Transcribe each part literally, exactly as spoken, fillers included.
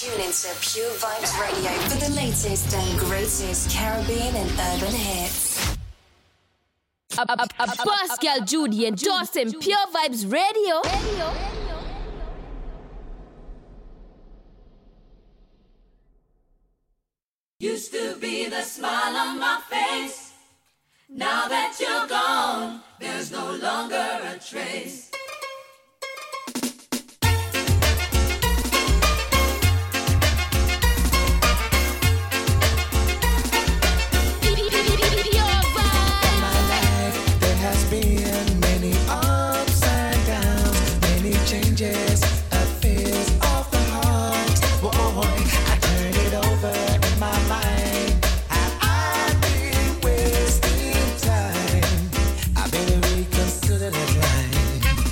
Tune into Pure Vibes Radio for the latest and greatest Caribbean and urban hits. A, a, a, a, a bus girl Judy endorsing Pure Vibes Radio. Radio. Used to be the smile on my face. Now that you're gone, there's no longer a trace. Consider that line.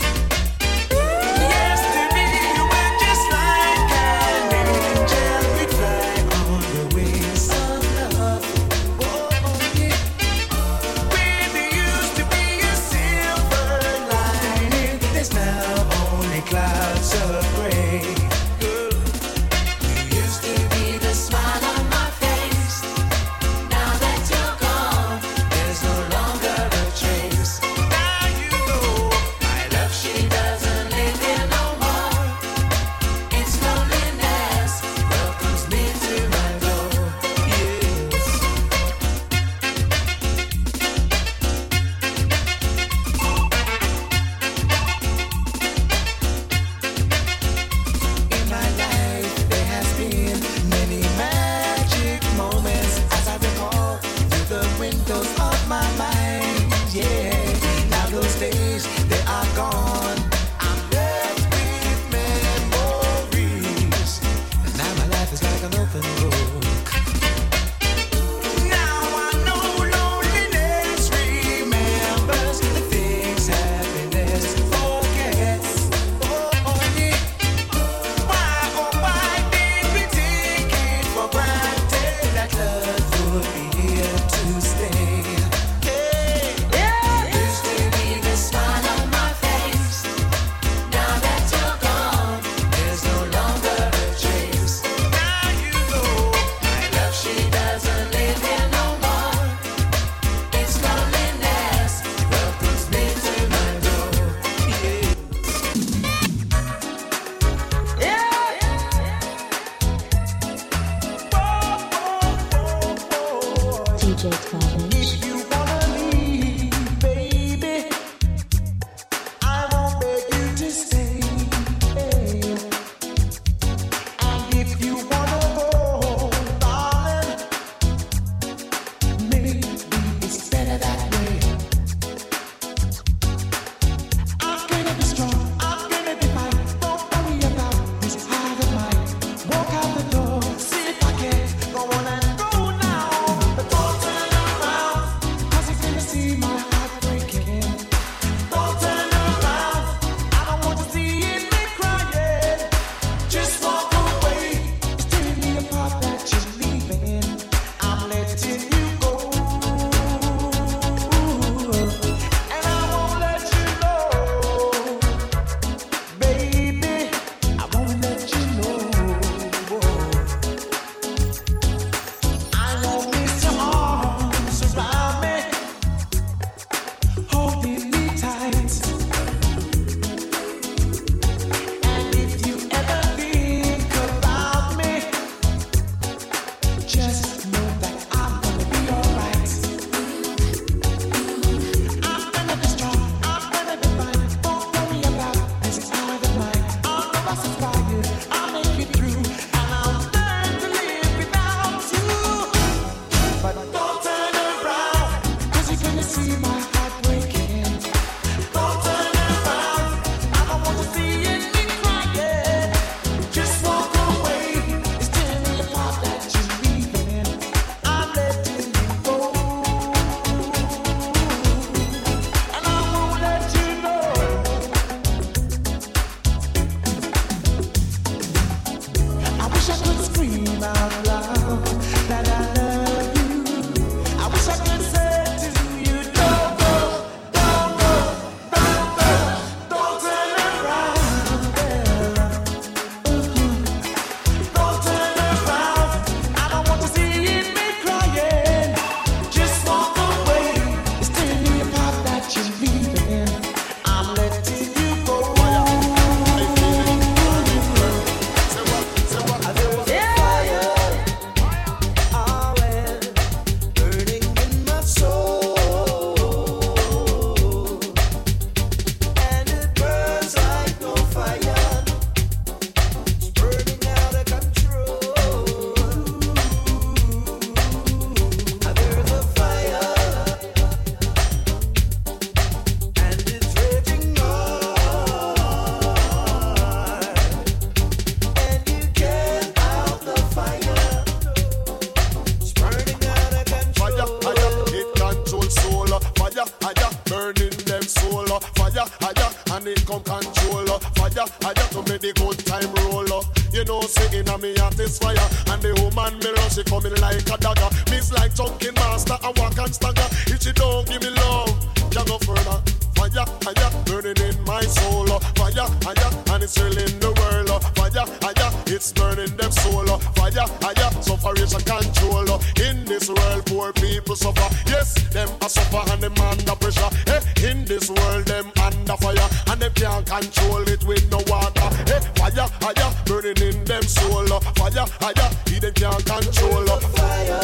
controller. Fire, I just to make the good time roller. You know, sitting on me at this fire. And the woman me love, she coming like a dagger. Miss like talking master, I walk and stagger. If she don't give me love, can't go further. Fire, I just burning in my soul. Fire, I just, and it's filling the world. Fire, I just, it's burning them soul. Fire, I just, sufferation control. In this world, poor people suffer. Yes, them are suffer and them under pressure. Hey, in this world, them under fire. And they can't control it with no water. Hey, fire, I just, burning in them soul. Fire, I just, he they can't control. Fire,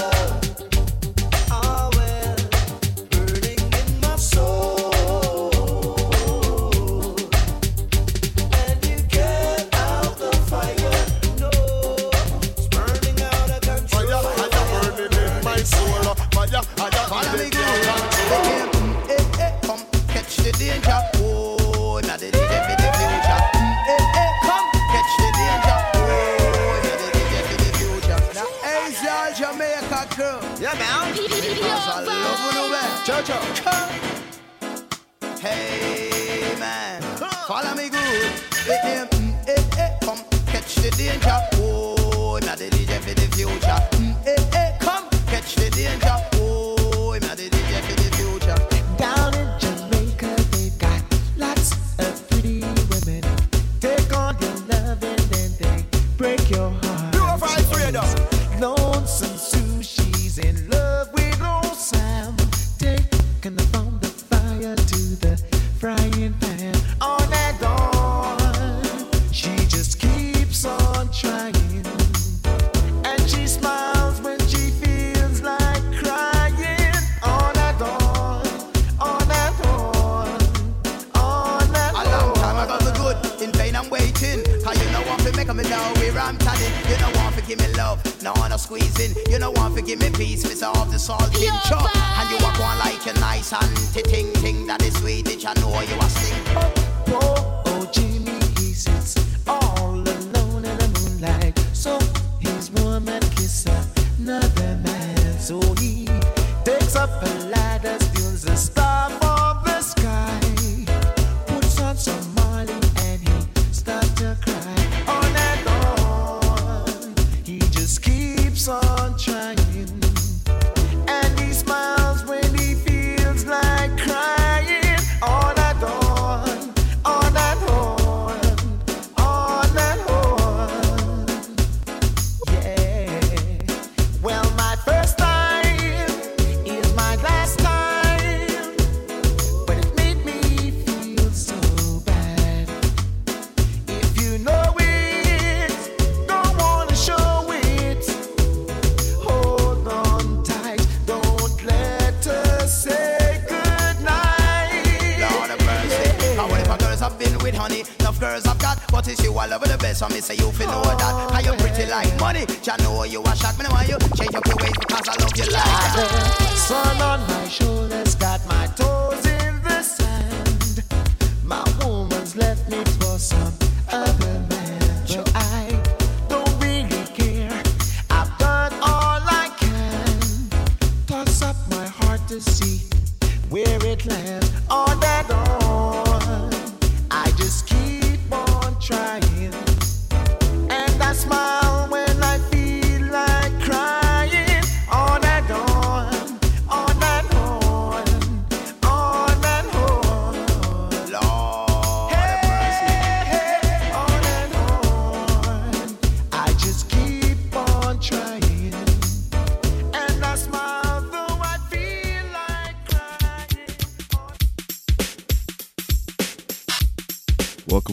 oh well, burning in my soul. Fire, I got fire, they can't control. Come, catch the danger. Oh, now they did every danger. Come, catch the danger. Oh, now they did every danger. Now, Asia, Jamaica, girl. Yeah, man. I love you, man. Hey, man. Follow me good. Come, catch the danger. Oh, now they did every danger. Come, catch the danger.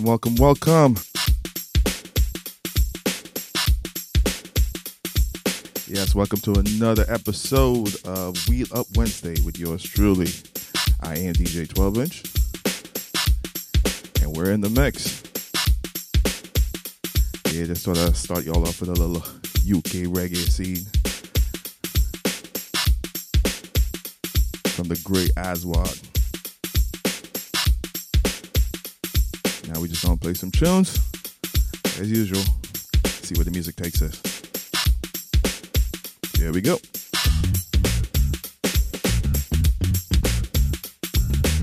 Welcome, welcome. Yes, welcome to another episode of Wheel Up Wednesday with yours truly. I am D J twelve Inch, and we're in the mix. Yeah, just sort of start y'all off with a little U K reggae scene from the great Aswad. Now we just gonna play some tunes, as usual, see where the music takes us. Here we go.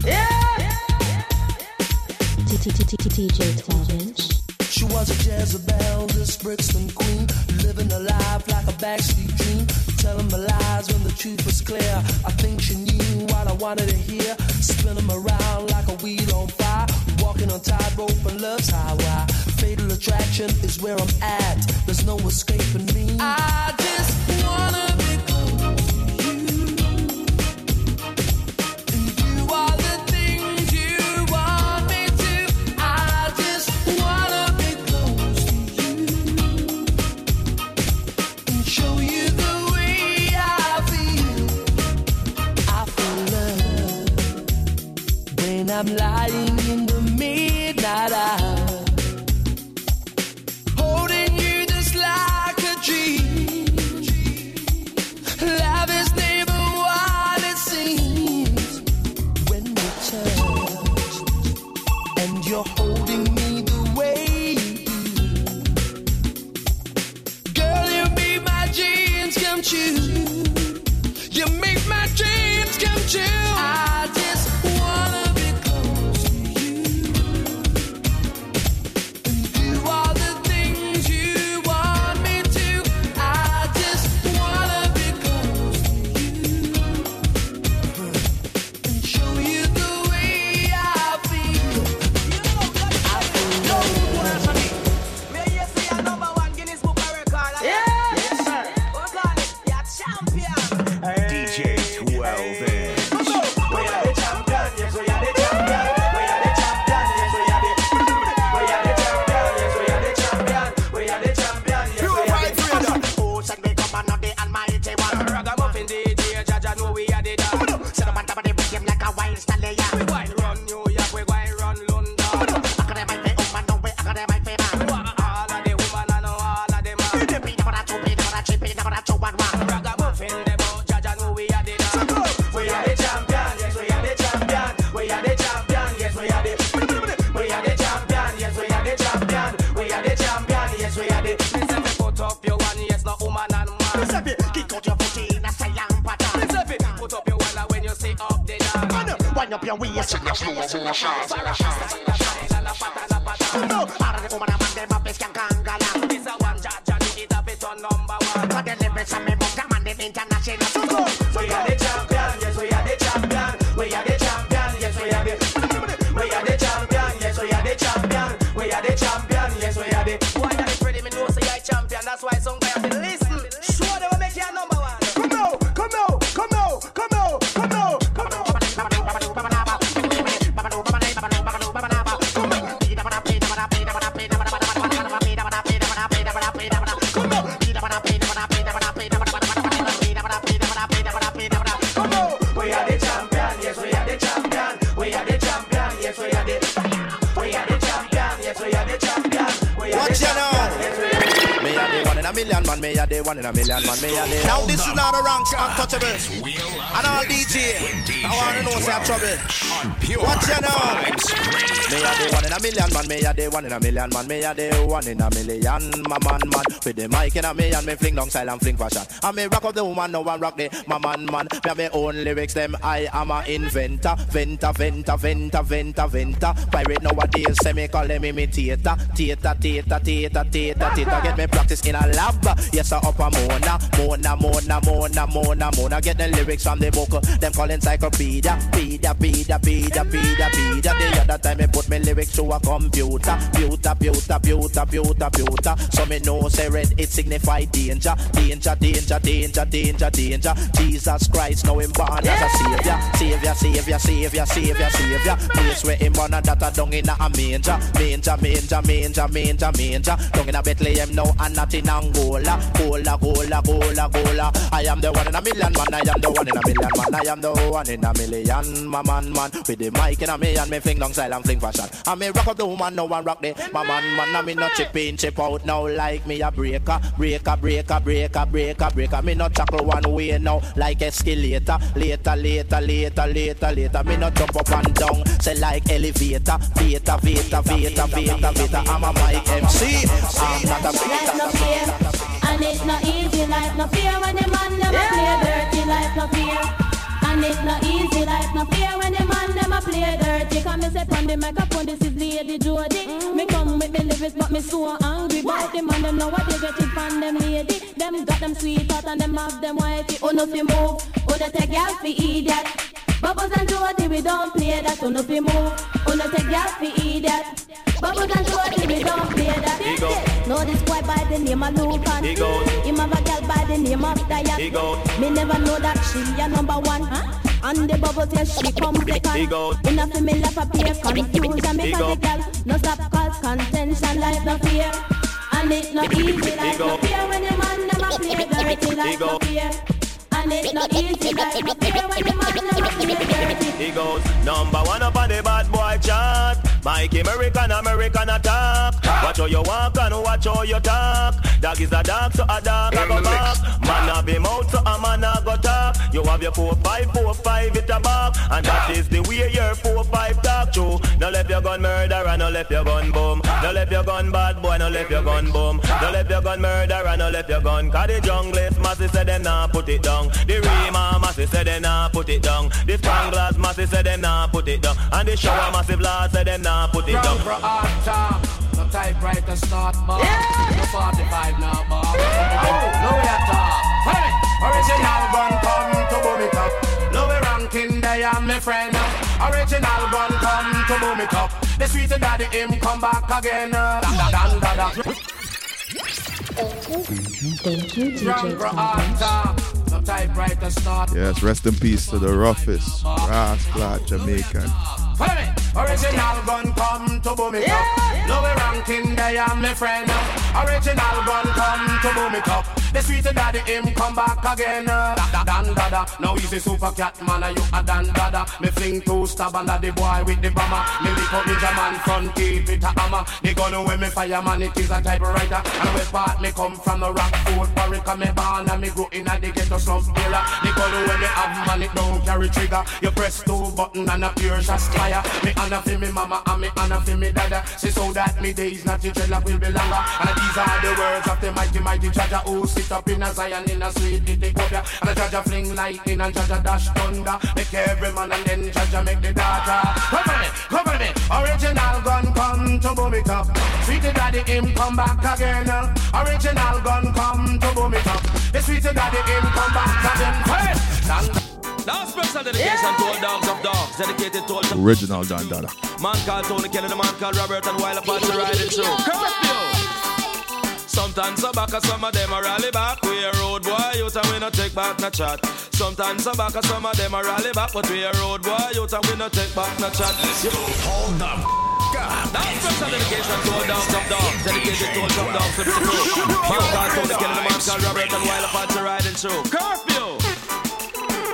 Yeah! Yeah, yeah, yeah, yeah. D J twelve inch. She was a Jezebel, this Brixton queen, living a life like a backstreet dream, telling my lies when the truth was clear. I think she knew what I wanted to hear, spinning around like a wheel on fire, walking on tightrope and love's highway. Fatal attraction is where I'm at, there's no escaping me. I just wanna be I'm lying in the midnight hour, holding you just like a dream. Love is never what it seems when we touch, and you're holding me the way you do. Girl, you make my dreams come true. You make my dreams come true. I just wanna. One in a million, man. Me and now this is not a rank untouchable. And all D J, I want to know what's that trouble. Watch it now. Me and the one in a million, man. Me and the one in a million, man. Me and the one in a million, my man, man. With the mic in a me and me fling down style and fling fashion. And me rock up the woman, no one rock the my man, man. Me have me own lyrics, them. I am a inventor, venter, venter, venter, venter, venter. Pirate nowadays, say me call them imitator, theater, theater, theater, theater, theater. Get me practice in a lab. Yes, I. Up a Mona, Mona, Mona, Mona, Mona, Mona. Get the lyrics from the book. Them call encyclopedia, pida, pida, pida, pida, pida. The other time me put me lyrics to a computer, pewter, pewter, pewter, pewter, pewter. So me know say red it signify danger, danger, danger, danger, danger, danger. Jesus Christ now him born as a savior, savior, savior, savior, savior, savior. Place where him born and that a dung in a manger, manger, manger, manger, manger, manger. Dung in a Bethlehem now and not in Angola. Gola, gola, gola, gola. I am the one in a million, man. I am the one in a million, man. I am the one in a million, my man, man. With the mic in a me and me fling long style and fling fashion. I me rock up the woman, no one rock the my man, man. I me not chip in, chip out now like me a breaker, breaker, breaker, breaker, breaker, breaker. Me not chuckle one way now like escalator. Later, later, later, later, later. Me not jump up and down, say like elevator. Vita, vita, vita, vita, vita. I'm a mic M C. I'm not a breaker. And it's not easy, life no fear when the man never yeah. play dirty, life no fear. And it's not easy, life no fear when the man never play. play dirty. Come me say on the microphone, this is Lady Jody. Mm. Me come with the lyrics, but me so angry. But them on them now what they get it from them lady. Them got them sweetheart and them have them wifey. Oh no fi move, oh that a girl fi idiot. Bubbles and Jody, we don't play that. Oh no fi move, oh that a girl fi idiot. Bubbles and Jody, we don't play that. No, this boy by the name of Lupin. Him have a girl by the name of Diane. Me never know that she a number one. Huh? And the bubbles, yes, she comes second. Enough in me life appear confusion. Because the girl no stop cause contention. Life no fear, and it's not easy. Life no fear when the man never play dirty. Life no fear, and it's not easy. Life no fear when the man never play dirty. He goes number one up on the bad boy chart. Mike American, American attack. Watch how you walk and watch how you talk. Dog is a dog, so a dog I go back. Man a be mouth, so a man a go talk. You have your four five, four five it a back. And that is the way your four five talk true. No left your gun murderer, no left your gun boom. No left your gun bad boy, no left your gun boom. No left your gun murderer, no left your gun. Cause the junglist massy said them nah put it down. The Rima massy said them nah put it down. The Spanglass massy said them nah put it down. And the shower massive lad said them nah put it down. From no typewriter start bar. Yeah. No forty-five now bar. No way at all. Hey, original gun come to boom it up. No way ranking they am my friend. Original gun come to boom it up. The sweet daddy him come back again. Da da da da da. Thank you, D J. Yes, rest in peace to the roughest Rascal Jamaican. Original gun come to boom it up. No way ranking they am my friend. Original gun come to boom it up. The sweet daddy him come back again. Dan dada, now he's a super cat man. You a dan dada. Me fling two stab under the boy with the bomber. Me lick up the German front teeth with a hammer. The gun away me fireman, it is a typewriter. And we part me come from the rock food barrack. Me born and me grow in a the ghetto. They call you when they have man, it don't carry trigger. You press two button and a pure shots fire. Me anna for me mama and me anna for me dada. She so that me days not your dreadlock will be longer. And these are the words of the mighty mighty Jaja who sit up in a Zion in a sweet little copia. And the Jaja fling lightning and Jaja dash thunder. Make every man and then Jaja make the data. Cover me, cover me. Original gun come to boom it up. Sweetie daddy him come back again. Original gun come to boom it up. The sweetie daddy him come now special dedication to all dogs of dogs, dedicated to all the original Don Dada. Man called Tony Kelly, the man called Robert, and while about to ride it through. Curfew. Sometimes I back, some of them are rally back. We a road boy, you tell me not take back no chat. Sometimes I back, some of them are rally back, but we a road boy, you tell me not take back no chat. Let's go. Hold them. Now special dedication to all dogs of dogs, dedicated to all top dogs of the crew. Man called Tony Kelly, the man called Robert, and while about to ride it through. Curfew.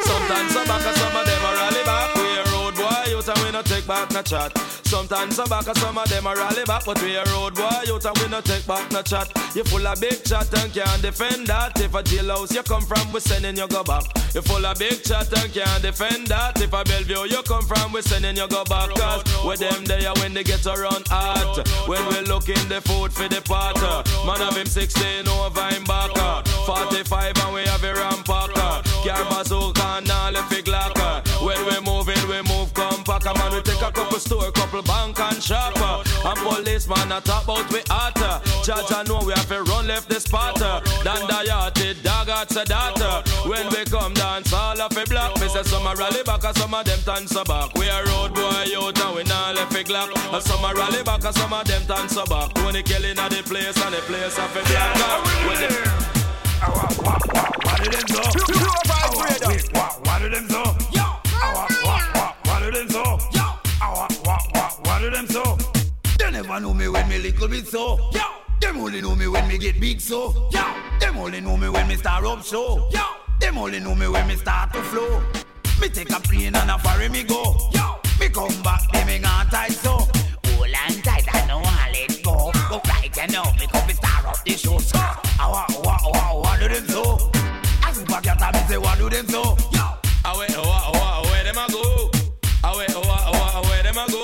Sometimes some back, some of them are rally back. We a road boy, you and we no take back no chat. Sometimes some back, some of them are rally back, but we a road boy, you and we no take back no chat. You full of big chat and can't defend that. If a jailhouse you come from, we sending you go back. You full of big chat and can't defend that. If a Bellevue you come from, we sending you go back. Cause with them there when they get around art. When we look in the food for the potter. Man of him sixteen over him backer. forty-five and we have a rampacker. Carbazooka and all the fig locker. When we move in, we move compact. Man, we take a couple store, couple bank and shopper. And policeman a top out with otter. Judge I know we have a run left the spotter. Dan Dayati, dog at Sadata. When we come dance all of a block. Me say some a rally back and some of them dance a back. We a road boy out and we not left a glock. And some a rally back and some of them dance a back. Tony Kelly na the place and the place of a black. One of them so. One of them so. One of them so. One of them so. They never know me when me little bit so. Them only know me when me get big so. Them only know me when me start up show. Them only know me when me start to flow. Me take a plane and a ferry me go. Me come back, me me got tight so. Hold on tight, I know I let go. Go right and now me come start up the show. What do them so? I go back your time and say what do them so? Yo, away, oh, away them I go. Away, oh, away them I go.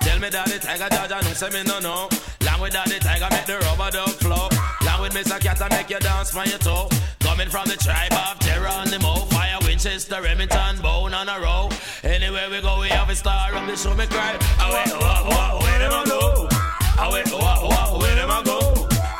Tell me that the tiger judge and who say me no no. Long with that the tiger make the rubber duck flow. Now with Mister Cat, I make you dance from your toe. Coming from the tribe of terror on the mo. Fire Winchester, Remington, bone on a row. Anywhere we go, we have a star on the show, me cry. I went, oh, oh, oh, where them I go? I went, oh, oh, oh, where them I go?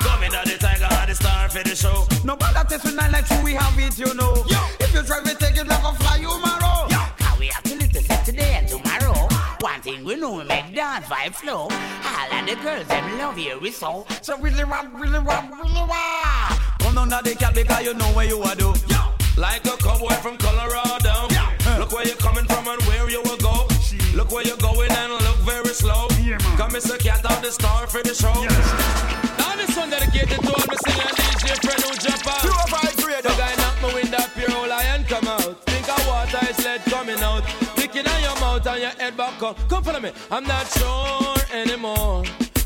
Coming down the tiger on the star for the show. No bother test with nine like you, we have it, you know. Yo. If you drive it, take it like a fly, you my road. Cause we have to live to set today and tomorrow. One thing we know, we make dance vibe flow. All of the girls, them love you, we so. So really rock, really rock, really rock. Come down to the cat because you know where you are do. Yo. Like a cowboy from Colorado. Yo. Look where you're coming from and where you will go. Look where you're going and look very slow. Yeah, come Mister Cat out the star for the show. Yes. Now this one dedicated to all my singer D J friend who jump out. Pure Vibes Radio. The guy knocked my window, pure old lion come out. Think of water is lead coming out. Picking on your mouth and your head back up. Come follow me. I'm not sure anymore.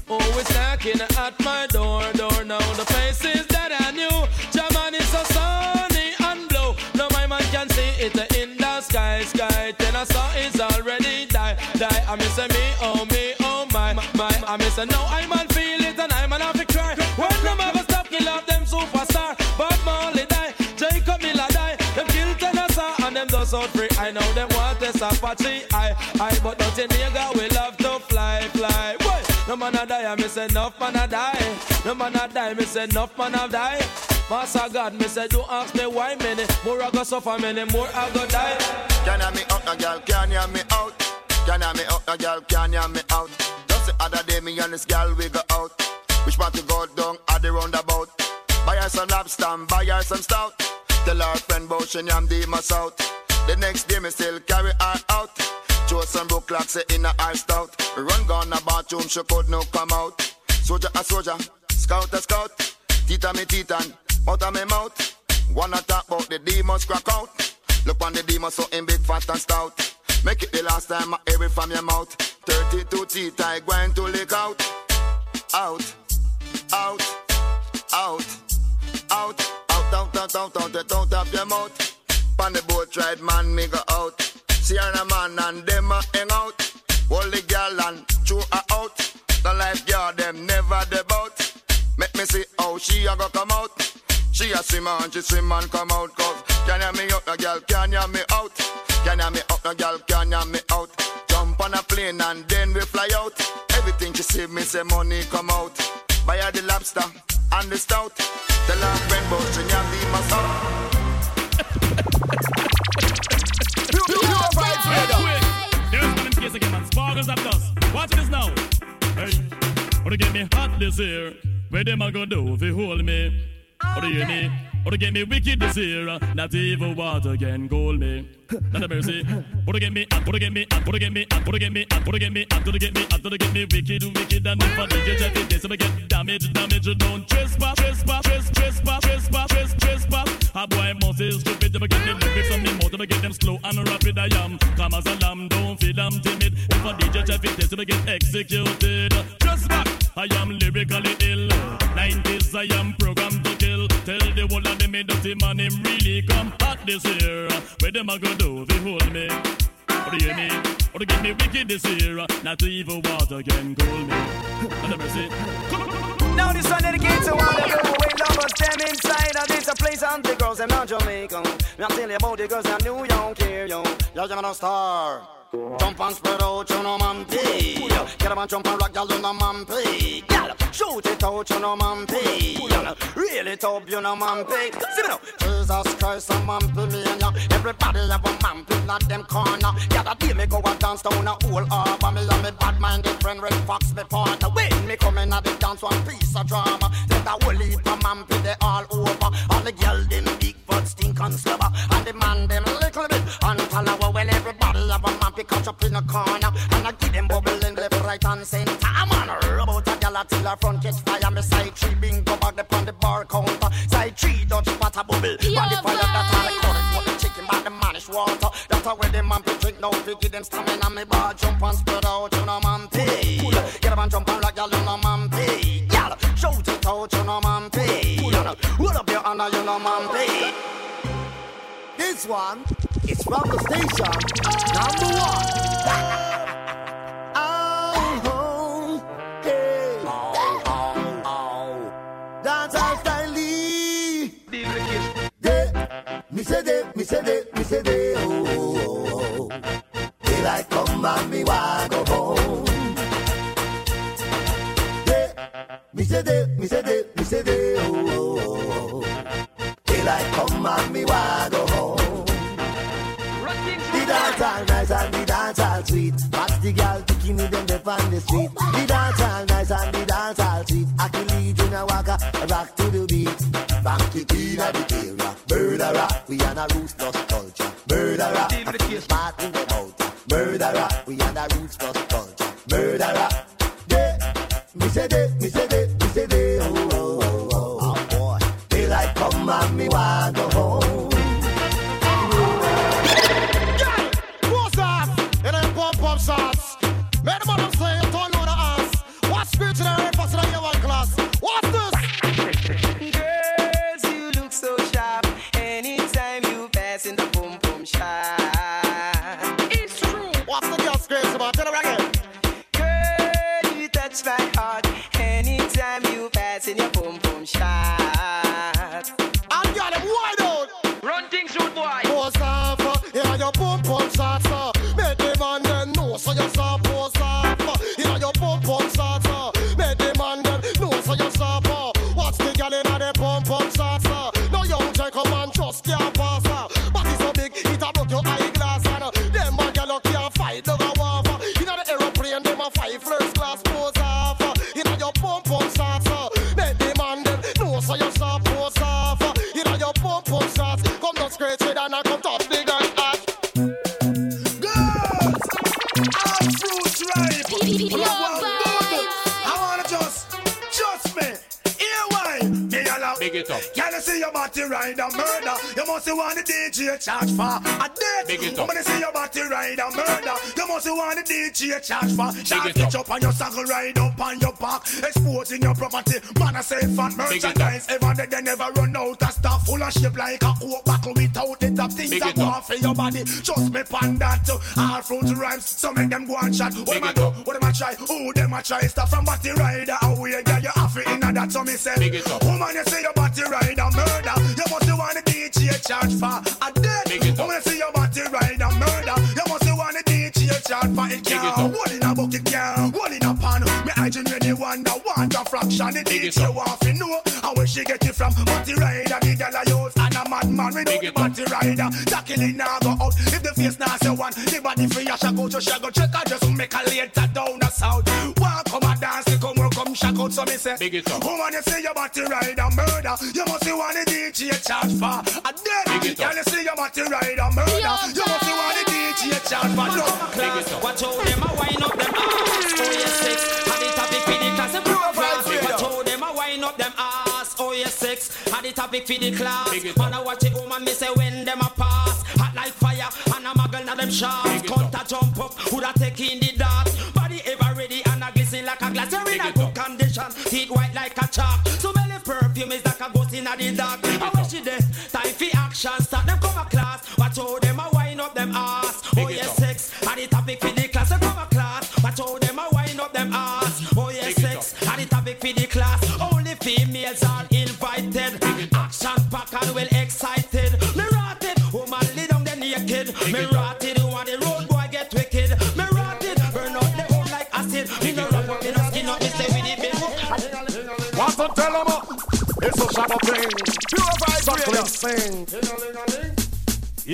Always knocking at my door, door now. The faces that I knew. Jaman is so sunny and blue. Now my man can see it in the sky, sky. Then I saw it's already die, die. I miss a me, oh me, oh my, my. I miss a now I man feel it and I man have to cry. When the mother stop, kill off them superstar. Bob Marley die, Jacob Miller die. Them kill Teresa and them does out free. I know them want this Apache, I, I. But nothing nigga will have to fly, fly. No man a die, I miss enough man a die. No man a die, miss enough man a die. Master God, me say don't ask me why many. More I go suffer, many more I go die. Can I me up, a girl? Can you me out? Can I me up, a girl? Can you me out? Just the other day, me and this girl we go out. Which part to go down at the roundabout? Buy her some lobster, buy her some stout. Tell her friend bout she yam the mass out. The next day, me still carry her out. Chose some brook like say in her stout. Run gone a bathroom, she could not come out. Soldier a soldier, scout a scout. Tita me titan, out of me mouth. Wanna talk about the demons crack out. Look on the demons so in big, fat and stout. Make it the last time I hear it from your mouth. Thirty-two teeth I going to lick out. Out, out, out, out, out, out, out, out, out, out, out of your mouth. On the boat ride, man, me go out. See her and a man and them a hang out. Hold the girl and throw her out. The life girl, them never debout. Make me see how she a go come out. She a swim and she swim and come out. Cause can you me up, no girl, can you me out? Can you me up, no girl, can you me out? Jump on a plane and then we fly out. Everything she see me say money come out. Buy her the lobster and the stout. Tell her friend boat she have the mass out. Watch this now. Hey, or to get me hot this year. Where them I gonna do if you hold me? Or to hear me? Or to get me wicked this year. Not even water can cool me. Not a mercy. Or to get me up, or to get me up, or to get me up, or to get me up, or to get me up, or to get me up, or to get me wicked, wicked, and if I think you check it, so I get damage, damage, don't trespass, trespass, trespass, trespass, trespass, trespass. A boy must is stupid, them get them lyrics on me more, them get them slow and rapid I am. Come as a lamb, don't feel I'm timid. If I D J check it, so I get executed. Trespass, I am lyrically ill. nineties I am programmed to kill. Tell the world that they made dirty man, him really come hot this year. Where them a go do they hold me? Or do you me? Or do get me wicked this year? Not even water can cool me. And the mercy. Now this one dedicates to all the girls with lovers. Them inside of this place and the girls in Jamaica. Me tell you about the girls in New York here, yo. Yo, you're a star. Jump and spread out, you know, Monty. Get up and jump and rock, y'all, you know, Monty. Shoot it out, you know, Monty. Reel it up, you know, Monty. See me now. Jesus Christ, I'm Monty, me and you. Everybody have a Monty, not them corner. Yeah, that day me go and dance down a whole arbor. Me and me bad-minded friend Red Fox, me partner. When me come in at the dance, one piece of drama. Then that whole heap of Monty, they all over. All the girl, them big but stink and slobber. And the man, them little bit and follower. Well, everybody have a Monty. Catch up in the corner and I give them bubble in the right hand center. I'm on a robot a gala till her front catch fire. Me side three bingo back upon the bar counter. Side three don't spot a bubble. But the fire that all the current for the chicken by the manish water. That's how when the man be drink now to give them stamina. Me bar jump and spread out, you know man pay. Get up and jump and like y'all, you know man pay. Y'all shout it out, you know man pay. Hold up your honor, you know man pay. This one is from the station number one. I'm home. Hey. Oh, oh, oh. That's our me say they, me say they, me say they, oh, oh, oh. They like come and me walk go home. They, me say they, me say they, me say they, oh, oh, oh. They like come and me walk go home. The dance all nice and the dance all sweet. Pass the girl bikini them they find the street. The dance all nice and the dance all sweet. Akili Junior Walker rock to the beat. Bank it in a bikira, murderer. We are the roots plus culture, murderer. I feel smart in the mouth, murderer. We are the roots plus culture, murderer. They, me say they, me say they, me say they, oh, oh, oh, oh, boy. They like come and me want go home. Yeah, more sauce, it ain't pump pump sauce. Many man say you don't know the ass. What spiritual and person in your one class? What's this? Charge for a date. I'm gonna see your body ride a murder. You must want the D J charge for. Charge it up on your saddle, ride up on your back. Exposing your property, man I say fun merchandise. Ever they, they never run out of stuff. Full of shape like a coat buckle without the top. Things that go off in your body. Just me pan that. All fruit rhymes, so make them go and chat. What am I do? What am I try? Who them I try? Stuff from body rider away. Girl, you have it in that. So me say, woman, you see your body ride a murder. You must want the D J charge for a date. I wanna see your body ride a murder. You must say wanna D J charge for it can. One in a bucket can, one in a pan. Me I genuinely wonder what a fraction the D J want to know. And where she get it from? Body rider, the girl I use and a madman without the body rider. Tackle it now go out. If the face now say one, the body free I shall go to shall go check out just to make a later down the south. Walk come a dance, you come work come shack out. So me say, woman you see your body ride a murder. You must say wanna D J charge for a dead. Can you see your body ride a murder? You must see what the D J charge for no class. Watch out them a wind up them ass. Oh yes sex. Had the topic for the class. Watch out them a wind up them ass. Oh yes sex. Had the topic for the class. Man I watch it home and me say when them a pass. Hot like fire and a muggle na them shots. Counter jump up. Who da take in the dance? Body ever ready and a glisten like a glass. You're in a good condition. Teeth white like a chalk. So many perfume is like a ghost in the dark. I watch it there. Time for action. Start them come a class. Watch them a wind up them ass. Oh yes sex. And the topic for the class. So come a class. Watch how them a wind up them ass. Oh yes sex. And the topic for the class. Only females are invited. Action packed and well excited. Me rotted. Woman lay down the naked. Me rotted. You want the road boy get wicked. Me rotted. Burn out the home like acid. Me no run up. Me no skin up. Me stay with the bitch. What's up tell them up? It's a shadow thing. Pure Vibes Radio.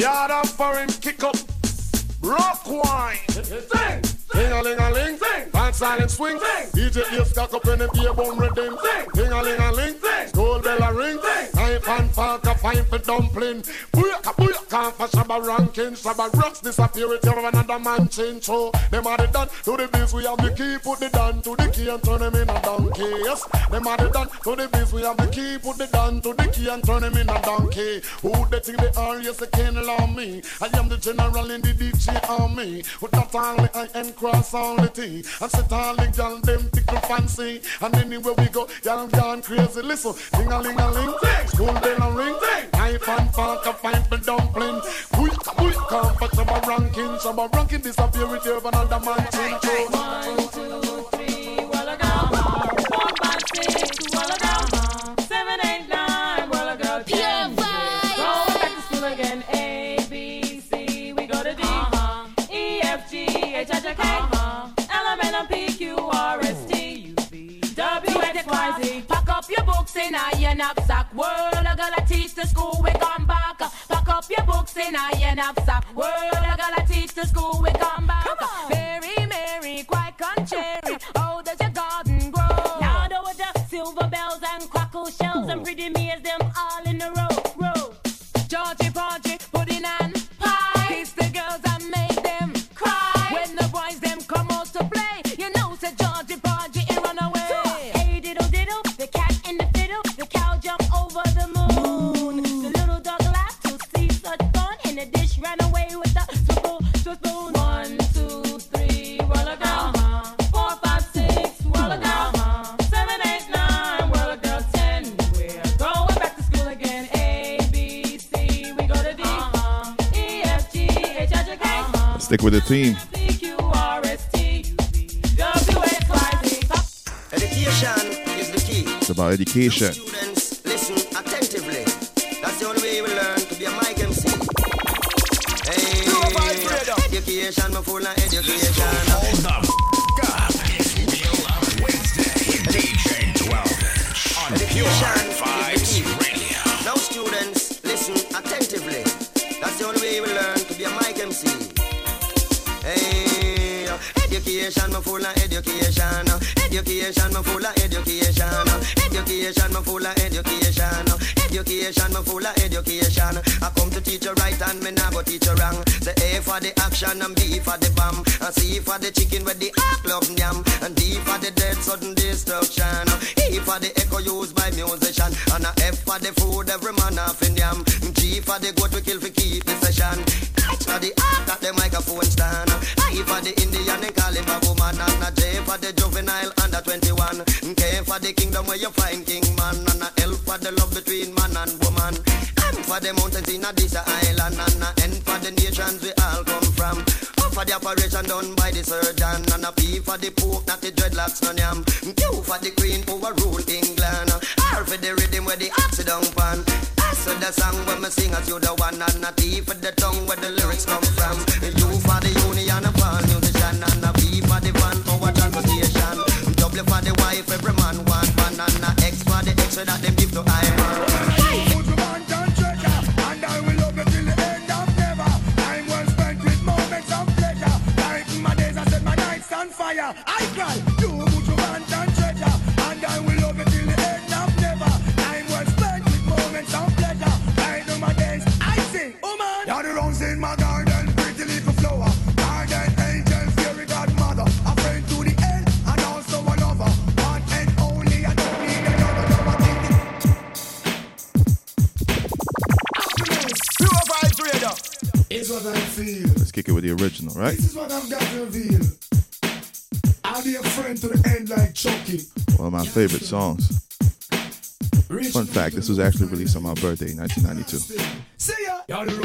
Yard up for him, kick up, rock wine, sing, ding-a-ling-a-ling, sing, band silent swing, sing, D J ears cock up in the ear bone rhythm, sing, ding-a-ling-a-ling, sing, gold bell a ring, sing, knife and fork a fine for dumpling, booyaka booyaka for shabba ranking, shabba rocks disappear with your another man change, so them are the done to the biz, we have the key, put the down to the key and turn him in a donkey, yes, them are the done to the biz, we have the key, put the down to the key and turn him in a donkey, who they think they are, yes they can't allow me, I am the general in the D J army, with that only I am cross all the tea and sit all the y'all them tickle fancy and anywhere we go y'all gone crazy listen ding-a-ling-a-ling school bell and ring knife and fork a fine for dumpling quick quick come for some ranking some ranking disappear with you another man change one two three walla gama one by six walla gama seven eight nine walla gama pure vibes go back to school again. X Y Z. Pack up your books in a your knapsack. World, I gotta teach the school we come back. Pack up your books in a your knapsack. World, I gotta teach the school we come back. Come on. Mary, Mary, quite contrary. Oh, does your garden grow? Now there were the silver bells and crackle shells and pretty maids, them all in a row. Row. Georgie, Porgy, pudding and pie. It's the girls that make them cry. When the boys them come out to play, you know, say Georgie, Porgy, and run away. So, hey, diddle, diddle, the cat and the fiddle, the cow jump over the moon. Mm. The little dog laughed to see such fun, and the dish ran away with the spoon, spoon. One, two, three, roll a girl. Uh-huh. Four, five, six, roll a girl. Uh-huh. Seven, eight, nine, roll a girl. Ten, we're going back to school again. A, B, C, we go to D. Uh-huh. E, F, G, H, I, J, K. Uh-huh. Stick with the team. About education. Students, listen attentively. That's the only way you will learn to be a mic M C. Hey, education before like education. Hold the f*** up. It's Wheel Up Wednesday. D J twelve Inch on Pure Vibes Radio. Now students, listen attentively. That's the only way you will learn to be a mic M C. Hey, education before like education. Education, my full of education. Education, my full of education. Education, my full of education. I come to teach you right and me nah go teach you wrong. The A for the action and B for the bomb. And C for the chicken with the A club yam. And D for the dead sudden destruction. E for the echo used by musician. And a F for the food every man off in yam. G for the goat we kill for keep the session. Now the art at the microphone stand. I for the Indian and call him a woman. And a J for the juvenile under twenty-one. K for the kingdom where you find king man. And a L for the love between man and woman. M for the mountains in Adisa Island. And a N for the nations we all come from. O for the operation done by the surgeon. And a P for the pope not the dreadlocks no yam. Q for the queen overrule England. R for the rhythm where the accident pan. So the song when me sing as you the one. And a T for the tongue where the lyrics come from. U for the union of all musician. And a V for the van our transportation. W for the wife every man want one. And a X for the extra that them give to Iron. What I feel. Let's kick it with the original, right? This is what I've got to reveal. I'll be a friend to the end like Chucky. One of my favorite songs. Fun fact, this was actually released on my birthday in nineteen ninety-two. See ya! Let's go.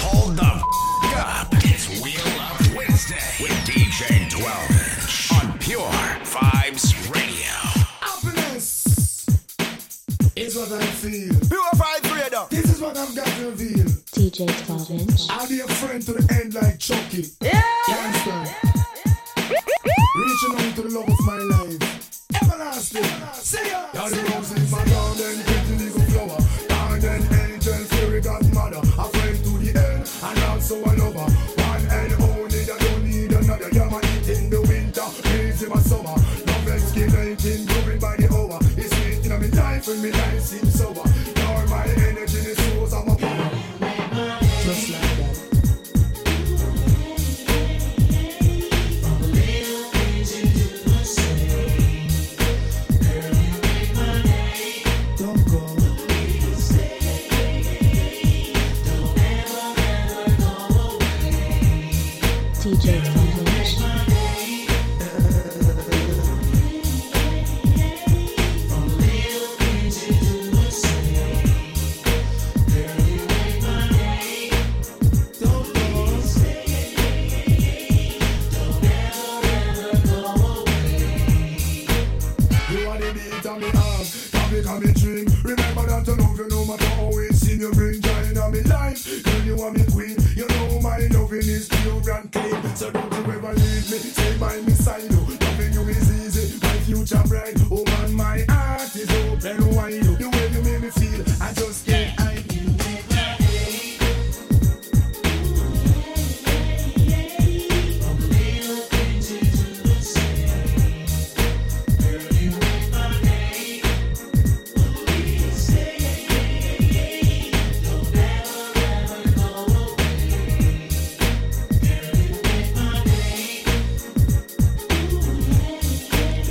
Hold the f*** up. It's Wheel Up Wednesday with D J twelve Inch on Pure Vibes Radio. Happiness is what I feel. Pure Vibes Radio. This is what I've got to reveal. D J twelve Inch. I'll be a friend to the end like Chucky. Yeah! Gangster. Reaching out to the love of my life. Everlasting. See ya! Y'all the roses, my darling, pretty little flower. Darling, angel, fairy godmother. A friend to the end, and also a lover. One and only, I don't need another. You're my heat in the winter, heat in my summer. Love excavating, growing by the hour. It's sweet in my life, when my life seems sober. You're my energy, this was our power. Just like that. Don't go. Please stay. Don't ever, ever go away. D J Fabulous. So don't you ever leave me, stay by me side. Loving you is easy, future bright. Oh man, my heart is open wide. The way you make me feel, I just can't hide.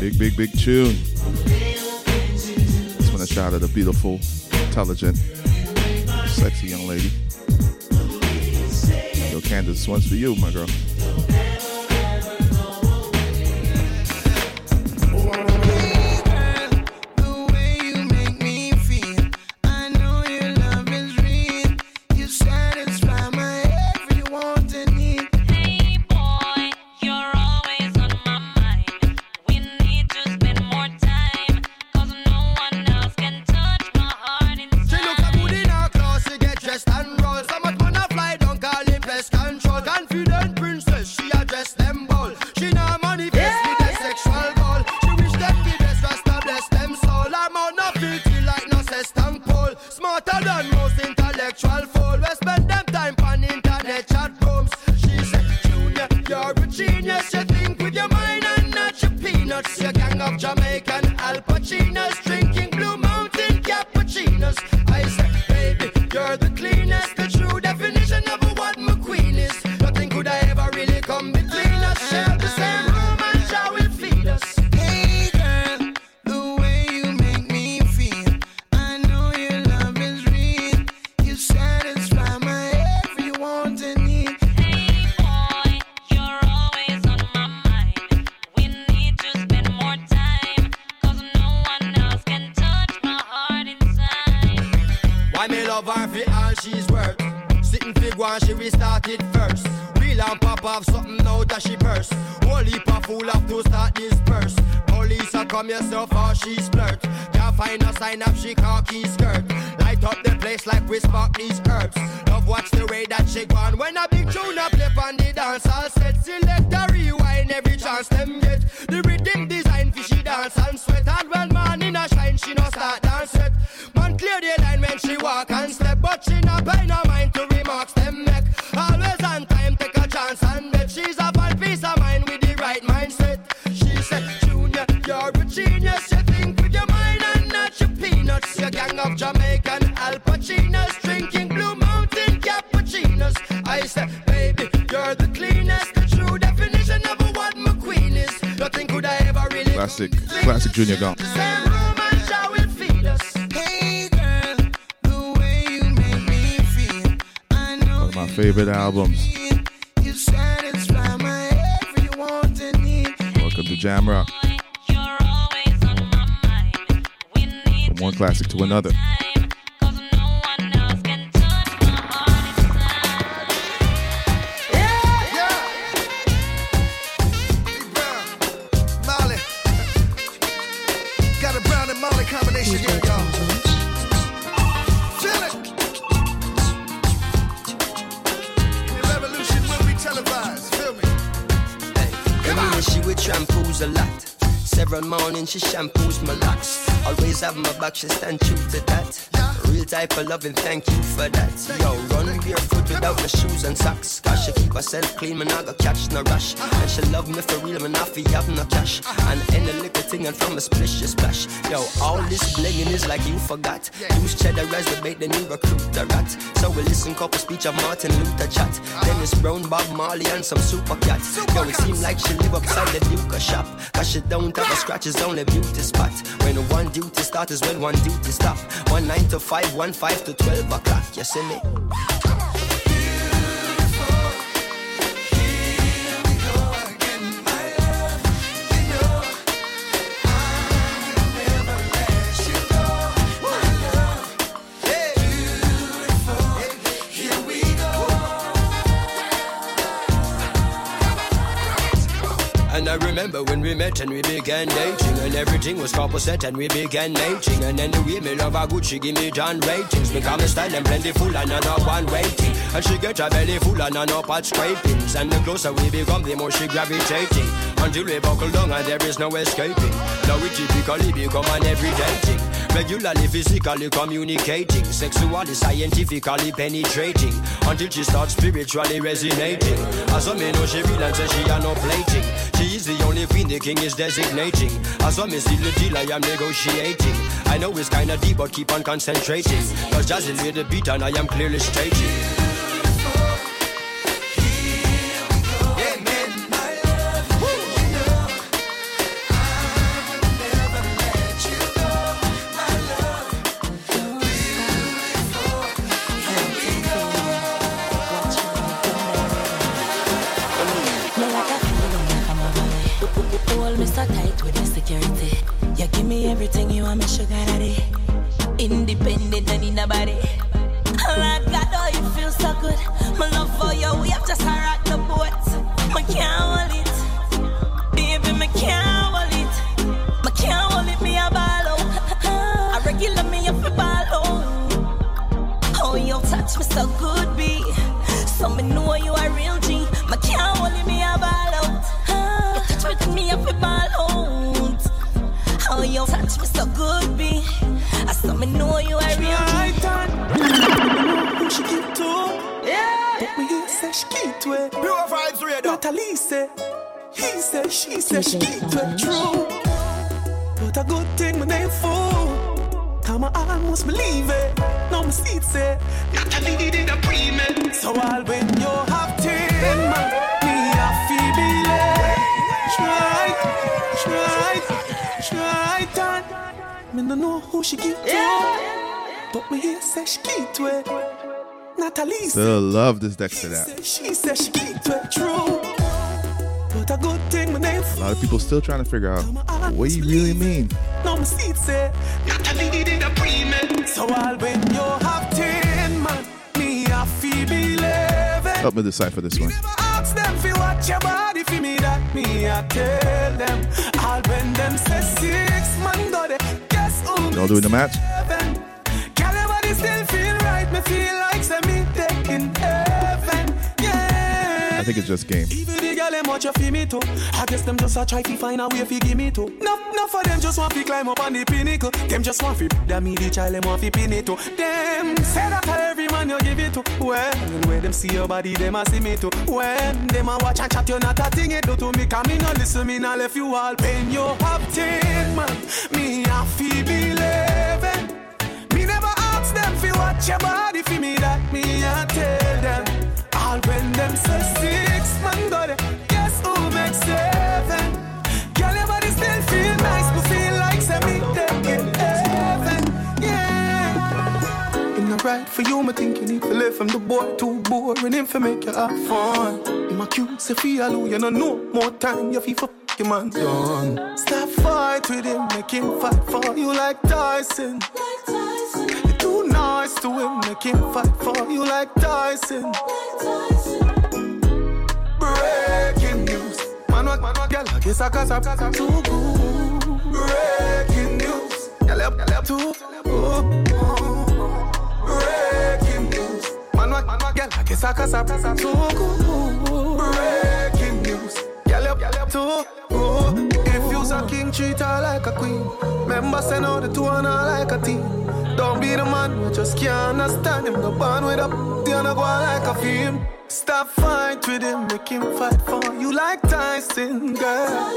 Big, big, big tune. Just want to shout out a beautiful, intelligent, sexy young lady. Yo, Candace, this one's for you, my girl. Junior Gump. One of my favorite albums. Welcome to Jam Rock. From one classic to another. She shampoos my locks. Always have my back, she stand true to that. Real type of loving, thank you for that. Yo, run barefoot without my shoes and socks. Cause she keep herself clean, man, I got catch no rush. And she love me for real, man, I feel have no cash. And any little thing, and from a splish, she splash. Yo, all this blinging is like you forgot. Use cheddar as the bait, then you recruit the rat. So we listen couple speech of Martin Luther chat. Then it's Brown, Bob Marley, and some super cats. Yo, it seem like she live upside the Duke shop. Cause she don't have a scratch, it's only beauty spot. When one duty start is when one duty stop. One nine to five, one five to twelve o'clock. You see me? remember when we met and we began dating, and everything was couple set and we began mating. And anyway, me love her good, she give me down ratings. Me come and style and plentiful and none up on waiting. And she get her belly full and none up at scrapings. And the closer we become, the more she gravitating. Until we buckle down and there is no escaping. Now we typically become an everyday thing. Regularly, physically communicating, sexually, scientifically penetrating, until she starts spiritually resonating. As I may know, she real and says she are no plating. She is the only thing the king is designating. As I may see the deal, I am negotiating. I know it's kinda deep, but keep on concentrating. Cause jazz is with the beat and I am clearly stating. Everything you want, my sugar daddy. Independent and in the body. Lord God, oh, you feel so good. My love for you, we have just rocked the boat. I can't hold it. Baby, I can't hold it. I can't hold it, me a ball, oh. I regular me up a ball, oh. Oh, you touch me so good, B. So me know you are real G. I can't hold it, me a ball, oh. You touch me up a ball, oh. Oh, you touch me so good, B. I saw me know you are real. I don't know she keep to. Yeah. But me he said she keep to it. Pure Vibes Radio. What Ali said, he said, she said she keep to it. True. But a good thing when they fool. Come on, I almost believe it. No me see it say. That Ali did a pre-med. So I'll win you have ten. Me a feeble. Try, try. Try done. Me no know who she keep to, yeah. But me here say she keep to it. Natalie still love this next to that. She said she keep to it. True. But a good thing when they. A lot of people still trying to figure out what you really mean. No me see it say. Natalie did a pre-med. So I'll win you have ten man. Me a fee believe. Help me decide for this one. Them fi watch your body fi me that me I tell them. I'll bend them say six man go there. Guess who? Y'all doing the match? Can everybody still feel right? Me feel like say me taking heaven. Yeah. I think it's just game. Even the girl them watch your fi me too. I guess them just a try to find a way fi give me too. No, no for them just want fi climb up on the pinnacle. Them just want fi that me the child them want fi pin it too. Them say that I every man you give it to. When, when them see your body, them a see me too. When them a watch and chat, you not a thing it do to me. Cause me no listen, me no left you all. When you have ten man, me a fi believing. Me never ask them fi watch your body fi me that me a tell them. All when them say six man go there, guess who makes seven? Girl, your body still feel nice, but feel like say me take it heaven. Right for you, I think you need to live from the boy too boring him for make you have fun. In my cute Sophia Lou, you know no more time, your FIFA your man done. Stop fight with him, make him fight for you like Tyson. Like Tyson. You're too nice to him, make him fight for you like Tyson. Like Tyson. Breaking news. Man what man what girl, I guess I got up too good. Breaking news. Girl up, girl up too. Oh. Breaking news. Man, what, man, what, girl, I guess I can stop, stop, stop. Breaking news. Girl, up, girl, up, too. Oh. If you's a king, treat her like a queen. Remember, send out the two and her like a team. Don't be the man, you just can't understand him. The band with up, they gonna go like a film. Stop fight with him, make him fight for you like Tyson, girl.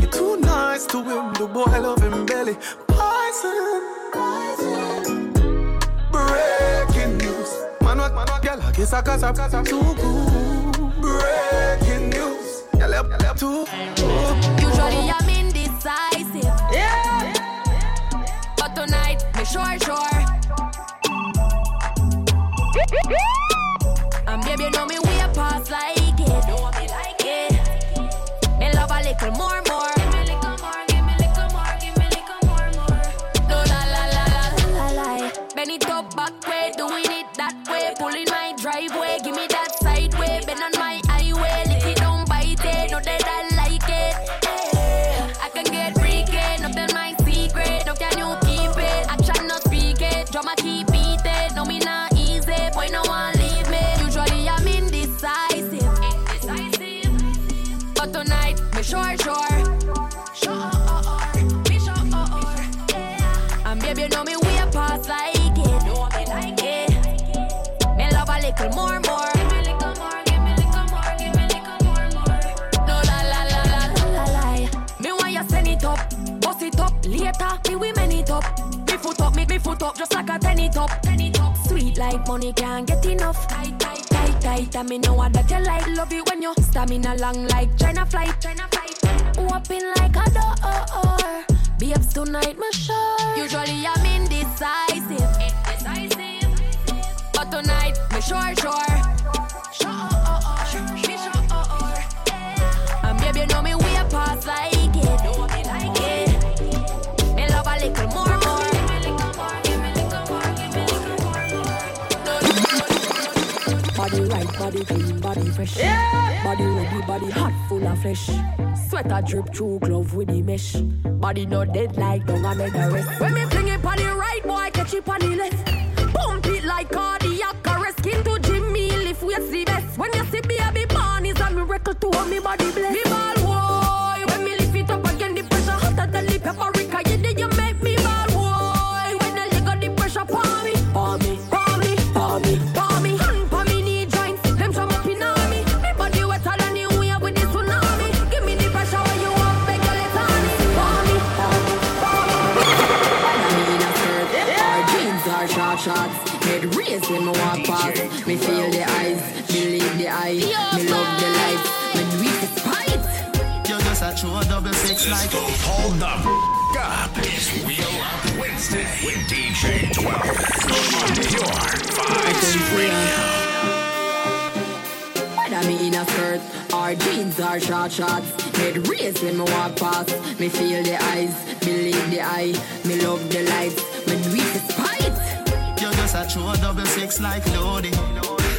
You're too nice to him, the boy love him belly. Poison, poison. Breaking news. Man what man what girl, I guess I got up too good. Breaking news. Girl up, girl up too. Usually I'm indecisive. Yeah. But tonight, me sure, sure. And baby, you know me way past like it. Know me like it. Me love a little more, more. Bend it up back way, doing it that way. Pulling my driveway, give me that sideway. Bend on my highway, lick it down, bite it. No, they don't like it. Hey. later, me we men it up. Me foot up, make me foot up, just like a tenny top. Tenny top. Sweet like money, can't get enough. Tight, tight, tight, tight. And me know what that you like. Love it when you stamina long like China flight. China flight. Whopping like a door. Babes tonight, my sure. Usually I'm indecisive. Indecisive. But tonight, me sure, sure. You know me way past like it. No, me like it. Me love a little more, more. Give me little more, give me little more, give me little more, more. Body right, body clean, body fresh. Yeah. Body ready, body hot, full of flesh. Sweater drip through glove with the mesh. Body not dead like don't I make the rest. When me fling it on the right, boy catch it on the left. Pump it like cardiac arrest. Skin to Jimmy, lift weights the best. When you see baby born, it's a miracle to have me body blessed. When I walk past, me feel the eyes, believe the eye, me love the life, me do it despite. You just a true double six like. Hold the f*** up. It's Wheel Up Wednesday with D J twelve. Pure Vibes Radio. Whether me in a skirt or jeans or short shorts, head raised when I walk past, me feel the eyes, believe the eye, me love the life, me do it despite. A true double six like loading.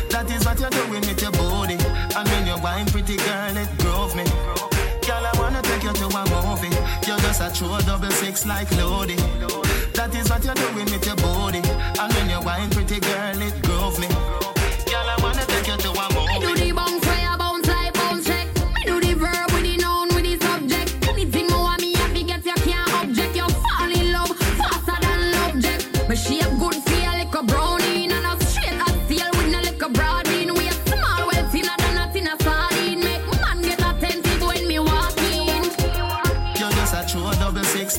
That is what you're doing with your body. And when you wine, pretty girl, it grove me. Girl, I wanna take you to a movie. You're just a true double six like loading. That is what you're doing with your body. And when you wine, pretty girl, it grove me. Girl, I wanna take you to a movie. I do the bounce, fire bounce, like bounce check. I do the verb with the noun, with the subject. Anything more me, I forget you can't object. You fall in love faster than object. But she have good.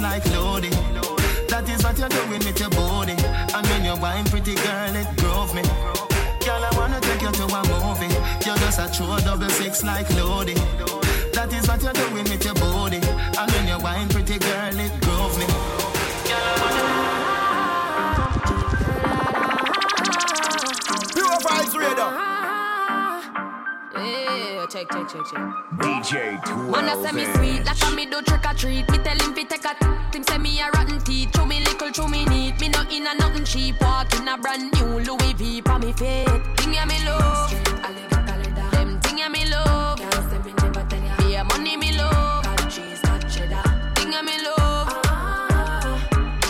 Like loading, that is what you're doing with your body. And when you wine, pretty girl, it grove me. Girl, I wanna take you to a movie. You're just a true double six like loading. That is what you're doing with your body. And when you wine, pretty girl, it grove me. Girl, I wanna. Pure Vibes Radio. Check, check, check, check. D J twelve. Wanna say me sweet, like a me do trick or treat. Me tell him fi take a t- him say me a rotten teeth. Show me little, show me neat. Me not in a nothing cheap. Walk in a brand new Louis V pa me fit. Thing ya me love. Them thing ya me love. Can't say me never tell ya. Be a money me love. Got cheese, got cheddar. Thing ya me love.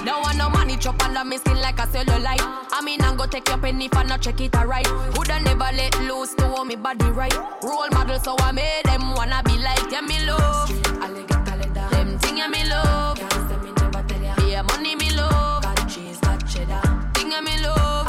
Don't want no money chop and me skin like a cellulite. I mean I go take your penny for not check it alright. Woulda never let loose to hold me body right. Role model so I made them wanna be like. Yeah me love. Them thing yeah me love. Yeah money me love. Got cheese, got cheddar. Thing yeah me love.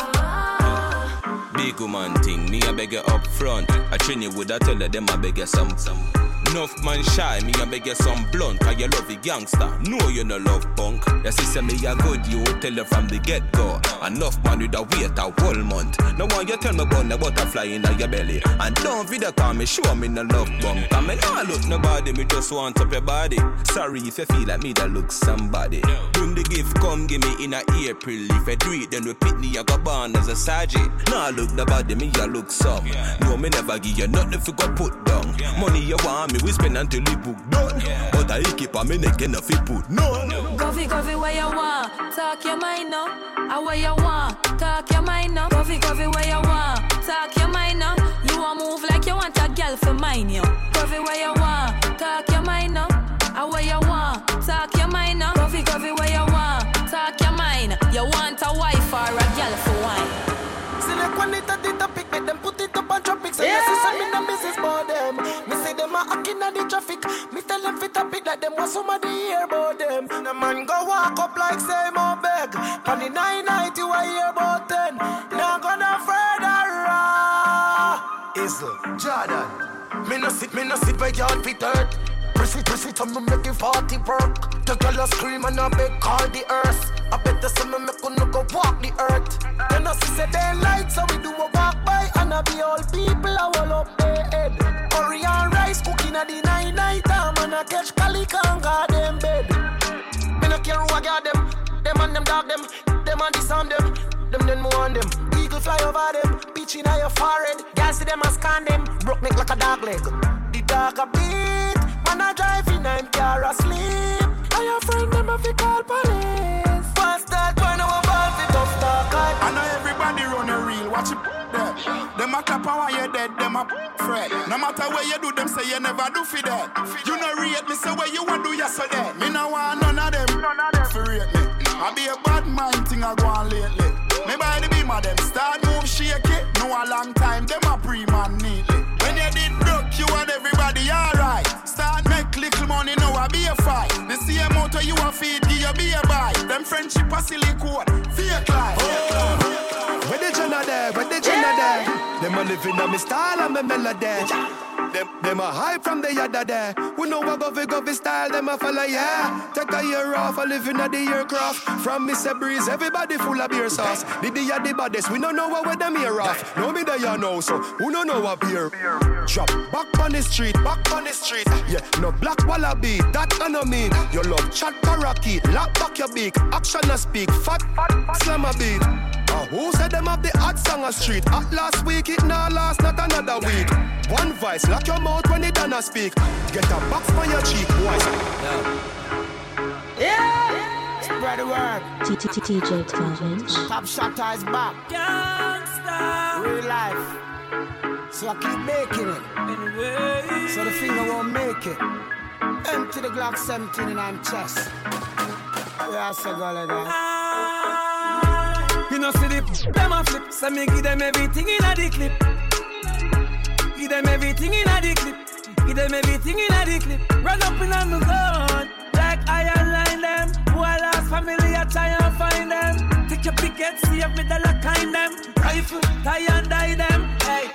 Big woman thing, me a beg you up front. I train you with a teller, them I beg you some some. Enough man shy, me a beg you some blunt. Cause you love a gangster, no you no love punk. Your sister me a good, you tell her from the get-go. Enough man with a weight a whole month. Now when you tell me about the butterfly in your belly. And don't video call me, show me no love punk. Cause me nah look nobody, me just want up your body. Sorry if you feel like me that look somebody. Bring the gift, come give me in a April. If you do it, then we pick me, I go born as a sergeant. Nah look nobody, me a look some. No me never give you nothing if you go put down. Money you want me, we spend until the book done, yeah. But I keep a minute and if you put no. No. Coffee, coffee, where you want? Talk your mind up. I where you want? Talk your mind up. Coffee, coffee, where you want? Talk your mind up. You want move like you want a girl for mine, yo. Coffee, where you want? Talk your mind up. I where you want? Talk your mind up. Coffee, coffee, where you want? Talk your mind. You want a wife or a girl for wine? Select one little the topic, make them put it up on tropics. And yeah. This is something that misses for them. Acting at the traffic, me tell them fit a pick like them was somebody hear about them. The man go walk up like same old beg. On the nine night you a hear about ten. Now gonna further raw. Isle, Jordan. Me no sit, me no sit by yard feet dirt. Press it, press it, I'm not making forty work. The girl a scream and a beg call the earth. I bet the summer me could no go walk the earth. Then I see the daylight, so we do a walk by. And I be all people a wall up their head. Curry and rice cooking at the night night time. And I catch Kelly can't guard them bed. Me no care who I got them. Them and them dog them. Them and disarm them. Them then me want them. Eagle fly over them. Pitch in your forehead. Girl see them and scan them. Broke neck like a dog leg. The dog a beat. Man a drive in and car asleep. I your friend them if you call police. Fast that when I was about it off the cut. I know everybody run a reel. Watch it there. Them a clap and you're dead. Them a fret. No matter where you do, them say you never do for that. You know rate me, say so where you want do yesterday. Me no want none of them. None of them for rate me. I be a bad mind thing I go on lately. Me by the beam of them start move shake it. No a long time them a pre-man neatly. When you did broke you and everybody alright. Start make little money now I be a fight. The same motor you a feed give you be a buy. Them friendship a silly quote. Fake life. Oh. Where the Gina there? Where the Gina there? Them a living on me style and me melody. Them, them a hype from the yada there. We know what govy govy style them a follow yeah. Take a year off a living on the aircraft. From Mister Breeze, everybody full of beer sauce. The day of the baddest, we don't know what with them here off. No me there you know, so who don't know what beer? Drop back on the street, back on the street. Yeah, no black wallaby, that I no mean. You love chat karaoke, lock back your beak. Action a speak, fat, fat, slam a beat. Uh, who said them have the hot song a street? At last week, it now last, not another week. One vice, lock your mouth when it done a speak. Get a box for your cheek, boys. Yeah! yeah. Spread the word. D J twelve inch. Top shot ties back. Gangsta. Real life. So I keep making it. Anyway. So the finger won't make it. Empty the Glock seventeen in my chest. Yeah, I say go like that. You know, see the them a flip. So me give them everything in a the clip. Give them everything in a the clip. Give them everything in a the clip. Run up in on the gun. Like I align them. Family, I try and find them. Take your picket, see if me dollar kind them. Rifle, tie and die them. Hey,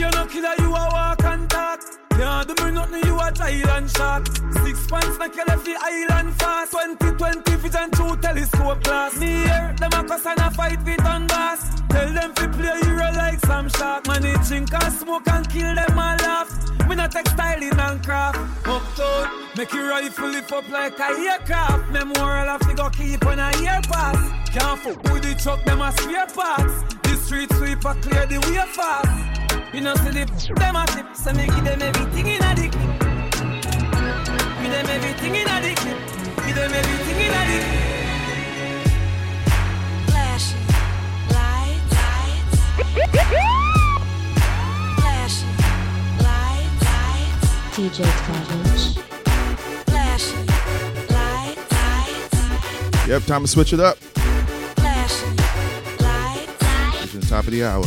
you're no killer, you a walk and talk. Yeah, do me nothing, you a try and shot. Six pants, like you left the island fast. twenty twenty vision through telescope glass. Me here, them a cuss and a fight with ungas. Tell them to play hero like some shark. Money, drink and smoke and kill them and laugh. Me not textiling and craft. Uptown. Make your rifle lift up like a aircraft. Memorial have to go keep on a year pass. Can't fuck with the truck, them a spare parts. The street sweeper clear the way fast. You know see the f*** them a tip. So me give them everything in a the clip. Give them everything in a the clip. Give them everything in a the clip. Flashing lights, lights. Flashing lights, lights. D J Scottish. Yep, time to switch it up. It's the top of the hour.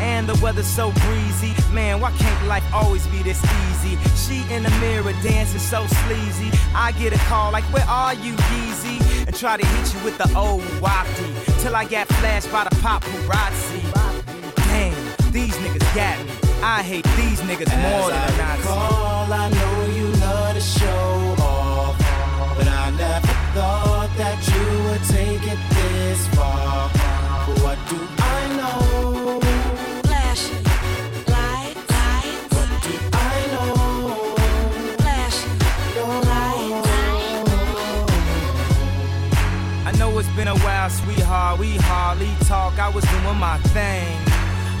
And the weather's so breezy. Man, why can't life always be this easy? She in the mirror dancing so sleazy. I get a call like, where are you, Yeezy? And try to hit you with the old wapty. Till I got flashed by the paparazzi. Damn, these niggas got me. I hate these niggas As more than a Nazi. Call, I know you love to show off. But I never thought that you would take it this far. What do I know? It's been a while, sweetheart, we hardly talk, I was doing my thing.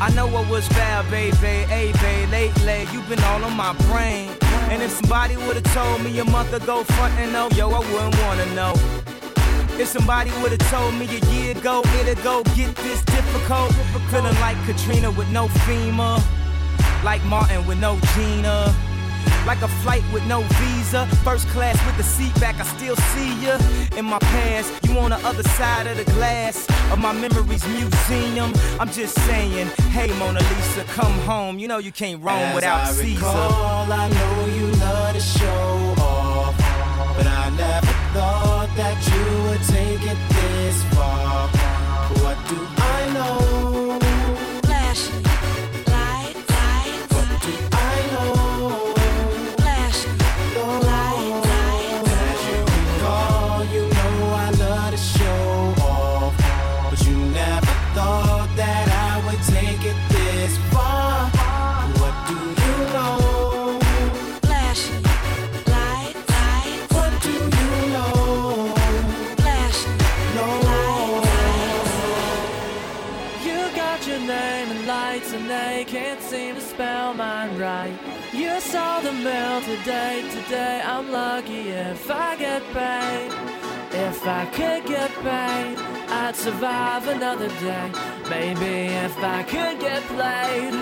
I know what was bad, baby, hey, babe, lately, you've been all on my brain. And if somebody would've told me a month ago, frontin' up, yo, I wouldn't wanna know. If somebody would've told me a year ago, it'd go get this difficult. Feeling like Katrina with no FEMA, like Martin with no Gina. like a flight with no visa. First class with the seat back, I still see ya in my past. You on the other side of the glass of my memories museum. I'm just saying, hey Mona Lisa, come home. You know you can't roam As without I Caesar. Recall, I know you love to show off, but I never thought that you would take it this far. What do I know? You saw the mail today, today I'm lucky if I get paid. If I could get paid, I'd survive another day. Maybe if I could get played,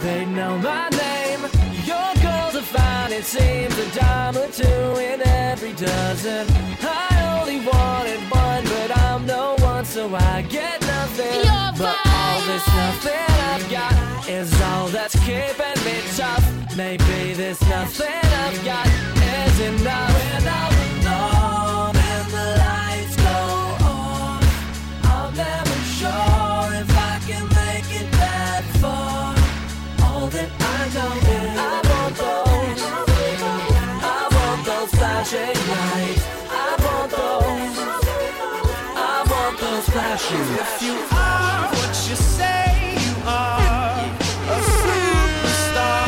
they'd know my name. Your girls are fine, it seems a dime or two in every dozen. I only wanted one, but I'm no one, so I get nothing. You're but fine. All this nothing I've got is all that's keeping me tough. Maybe there's nothing I've got is enough. When I'm alone and the lights go on, I'm never sure if I can make it that far. All that I know is I want those, I want those flashing lights. I want those, I want those flashing lights. If you are what you say you are, a superstar,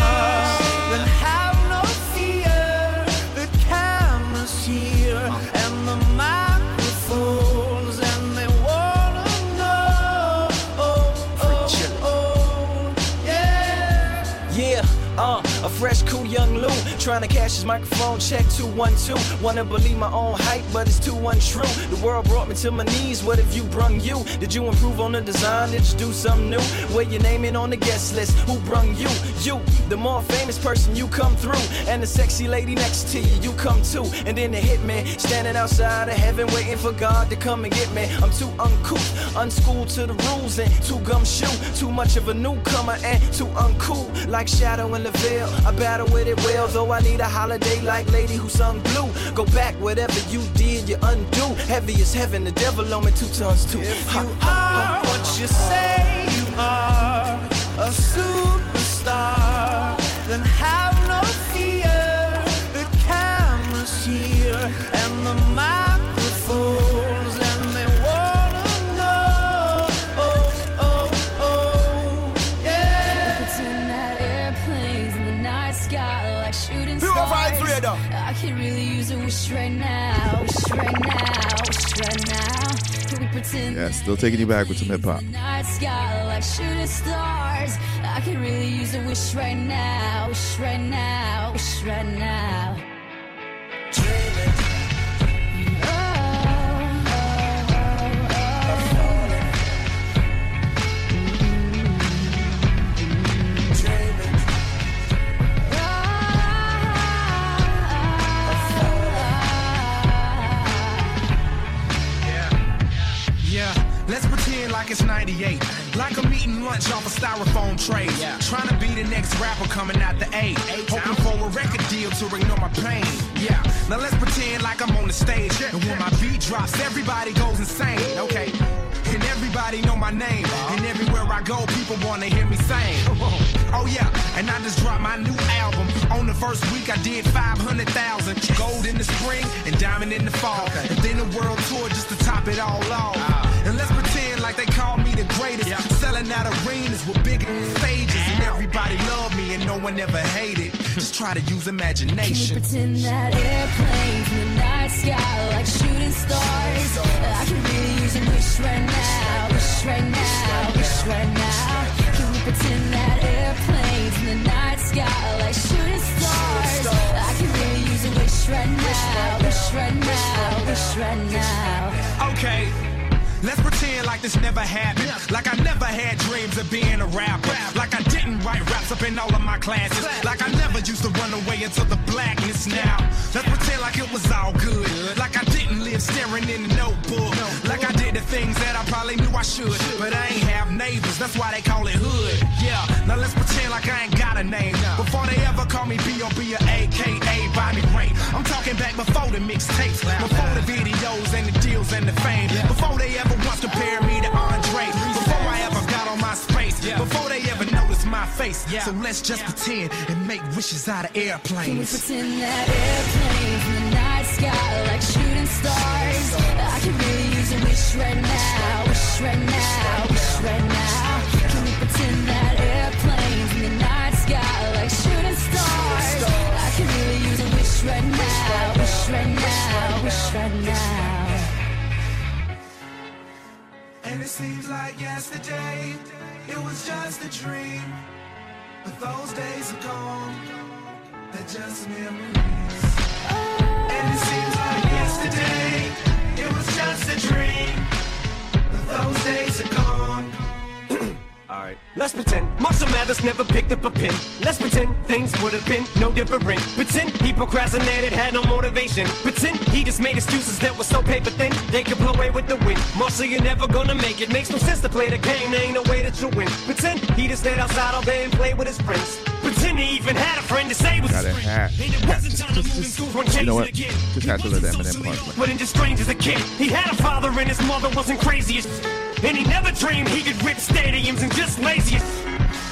fresh, cool, young Lou, trying to cash his microphone check, two one two. Wanna believe my own hype, but it's too untrue. The world brought me to my knees, what have you brung you? Did you improve on the design, did you do something new? Where your name in on the guest list, who brung you? You, the more famous person, you come through. And the sexy lady next to you, you come too. And then the hitman, standing outside of heaven, waiting for God to come and get me. I'm too uncouth, unschooled to the rules, and too gumshoe. Too much of a newcomer, and too uncool, like Shadow and LaVille. I battle with it well, though I need a holiday like Lady Who Sung Blue. Go back, whatever you did, you undo. Heavy as heaven, the devil on me two tons too. If you are what you say you are, a superstar, then have no fear. The camera's here and the microphones, and they wanna know. Oh, oh, oh, yeah. Sky, like shooting stars. I could really use a wish right now, wish right now, wish right now. We pretend. Yeah, still taking you back with some hip hop. Night sky, like shooting stars. I could really use a wish right now, wish right now, wish right now. Like it's ninety-eight, like I'm eating lunch off a styrofoam tray, yeah. Trying to be the next rapper coming out the A, hoping for a record deal to ignore my pain, yeah. Now let's pretend like I'm on the stage, and when my beat drops, everybody goes insane, okay, and everybody know my name, and everywhere I go, people want to hear me sing, oh yeah, and I just dropped my new album, on the first week I did five hundred thousand, gold in the spring, and diamond in the fall, and then the world tour just to top it all off, and let's pretend like they call me the greatest, yeah. Selling out arenas with bigger stages, and everybody loved me and no one ever hated. Just try to use imagination. Can you pretend that airplanes in the night sky like shooting stars? I can really use a wish right now, wish right now, wish right now. Can we pretend that airplanes in the night sky like shooting stars? I can really use a wish right now, wish right now, wish right now. Okay. Let's pretend like this never happened, like I never had dreams of being a rapper, like I didn't write raps up in all of my classes, like I never used to run away into the blackness now. Let's pretend like it was all good, like I didn't live staring in the notebook, like I did the things that I probably knew I should, but I ain't have neighbors, that's why they call it hood. Yeah, now let's pretend like I ain't got a name, before they ever call me B O B or A K A Bobby Ray. I'm talking back before the mixtapes, before the videos and the deals and the fame, before they ever once compared me to Andre, before I ever got on my space, before they ever noticed my face. So let's just pretend and make wishes out of airplanes. Can we pretend that airplanes in the night sky like shooting stars? I can really use a wish right now, wish right now, wish right now. Can we pretend that airplanes in the night sky like shooting stars? I can really use a wish right now, wish right now, wish right now. And it seems like yesterday, it was just a dream, but those days are gone, they're just memories. And it seems like yesterday, it was just a dream, but those days are gone. Alright. Let's pretend Marshall Mathers never picked up a pen. Let's pretend things would have been no different. Pretend he procrastinated, had no motivation. Pretend he just made excuses that were so paper thin they could blow away with the wind. Marshall, you're never gonna make it. Makes no sense to play the game, there ain't no way that you win. Pretend he just stayed outside all day and played with his friends. Pretend he even had a friend to say was a friend. It wasn't time to move in school from Kansas again. Just had to let that man in. But in just strange as a kid, he had a father and his mother wasn't crazy as and he never dreamed he could rip stadiums and just lazy.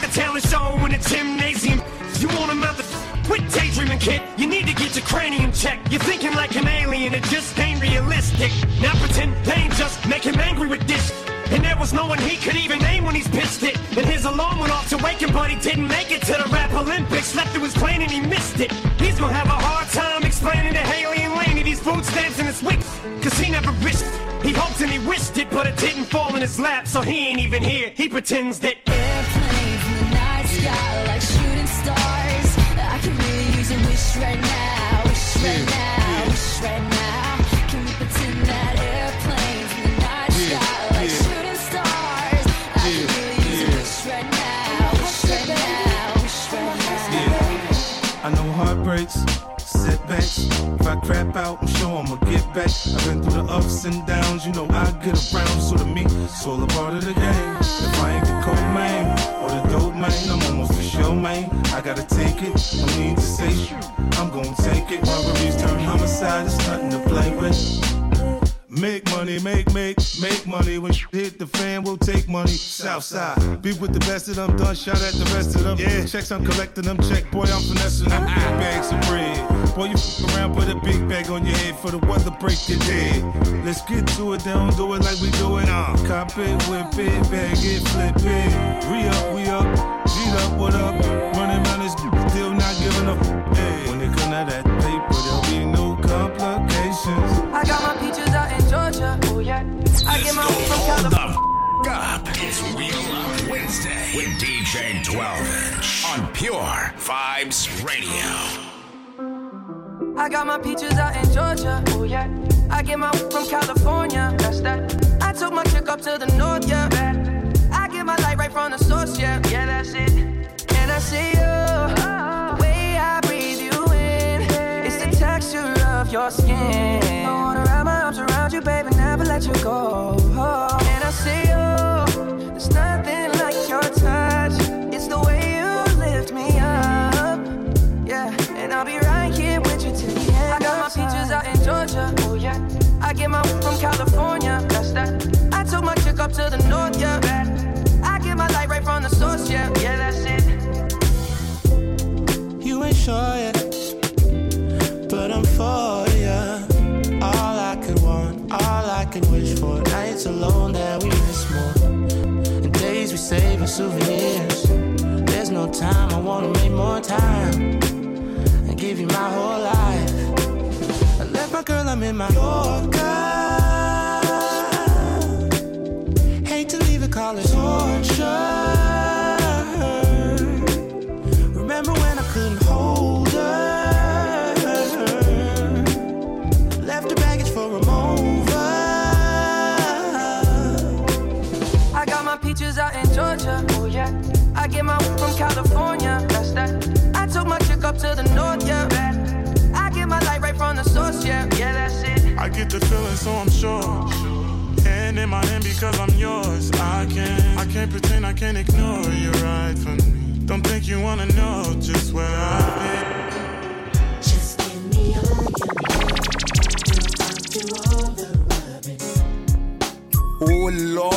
The talent show in a gymnasium. You want him out the quit daydreaming, kid. You need to get your cranium checked. You're thinking like an alien, it just ain't realistic. Now pretend they ain't just make him angry with this. And there was no one he could even name when he's pissed it. And his alarm went off to wake him, but he didn't make it to the Rap Olympics. Slept through his plane and he missed it. He's gonna have a hard time explaining to Haley and Laney these food stamps and his wigs, cause he never wished. He hoped and he wished it, but it didn't fall in his lap, so he ain't even here. He pretends that airplanes in the night sky like shooting stars. I can really use a wish right now, wish right now, wish right now. Can we pretend that airplanes in the night sky like shooting stars? I can really use a wish right now, wish right now, wish right now. I know heartbreaks, setbacks. If I crap out, I'm sure I'ma get back. I've been through the ups and downs, you know I get around. So to me, it's all a part of the game. If I ain't the cold man or the dope man, I'm almost a show man. I gotta take it, no need to say shit. I'm gonna take it. Robberies turn homicide, it's nothing to play with. Make money, make, make, make money. When you hit the fan, we'll take money. Southside, be with the best of them. Done, shout at the rest of them. Yeah, checks I'm collecting them. Check, boy, I'm finessing them. Big bags of bread. Boy, you f*** around, put a big bag on your head. For the weather break, you're dead. Let's get to it, they don't do it like we do it. uh. Cop it, whip it, bag it, flip it. Re-up, we up, beat up, what up? Running around this still not giving up. Hey, when it come to that paper, there'll be no complications. I got my peaches out in Georgia. Oh yeah. I get my weed from California. Hold the f*** up. It's Wheel Up Wednesday with D J twelve inch on Pure Vibes Radio. I got my peaches out in Georgia. Oh yeah. I get my weed from California. That's that. I took my chick up to the north, yeah. I get my light right from the source, yeah. Yeah, that's it. And I see you. The way I breathe you in. It's the texture of your skin. I wanna wrap my arms around you, baby, never let you go. And I see you, there's nothing like your touch. It's the way you lift me up, yeah. And I'll be right here with you till the end. I got my peaches out in Georgia, oh yeah. I get my weed from California, that's that. I took my chick up to the north, yeah. I get my light right from the source, yeah. Yeah, that's it. You ain't sure yet, but I'm for ya. All I could want, all I could wish for. Nights alone that we miss more, and days we save as souvenirs. There's no time, I wanna make more time and give you my whole life. I left my girl, I'm in my Yorker. Hate to leave it, call it torture. Remember when I couldn't hold her? Out in Georgia, oh yeah. I get my weed from California, that's that. I took my chick up to the feeling, so I'm sure. And in my hand because I'm yours. I can't, I can't pretend, I can't ignore you right from me. Don't think you wanna know just where I've been. Just give me all your love, girl, I'll do all the rubbing. Oh Lord.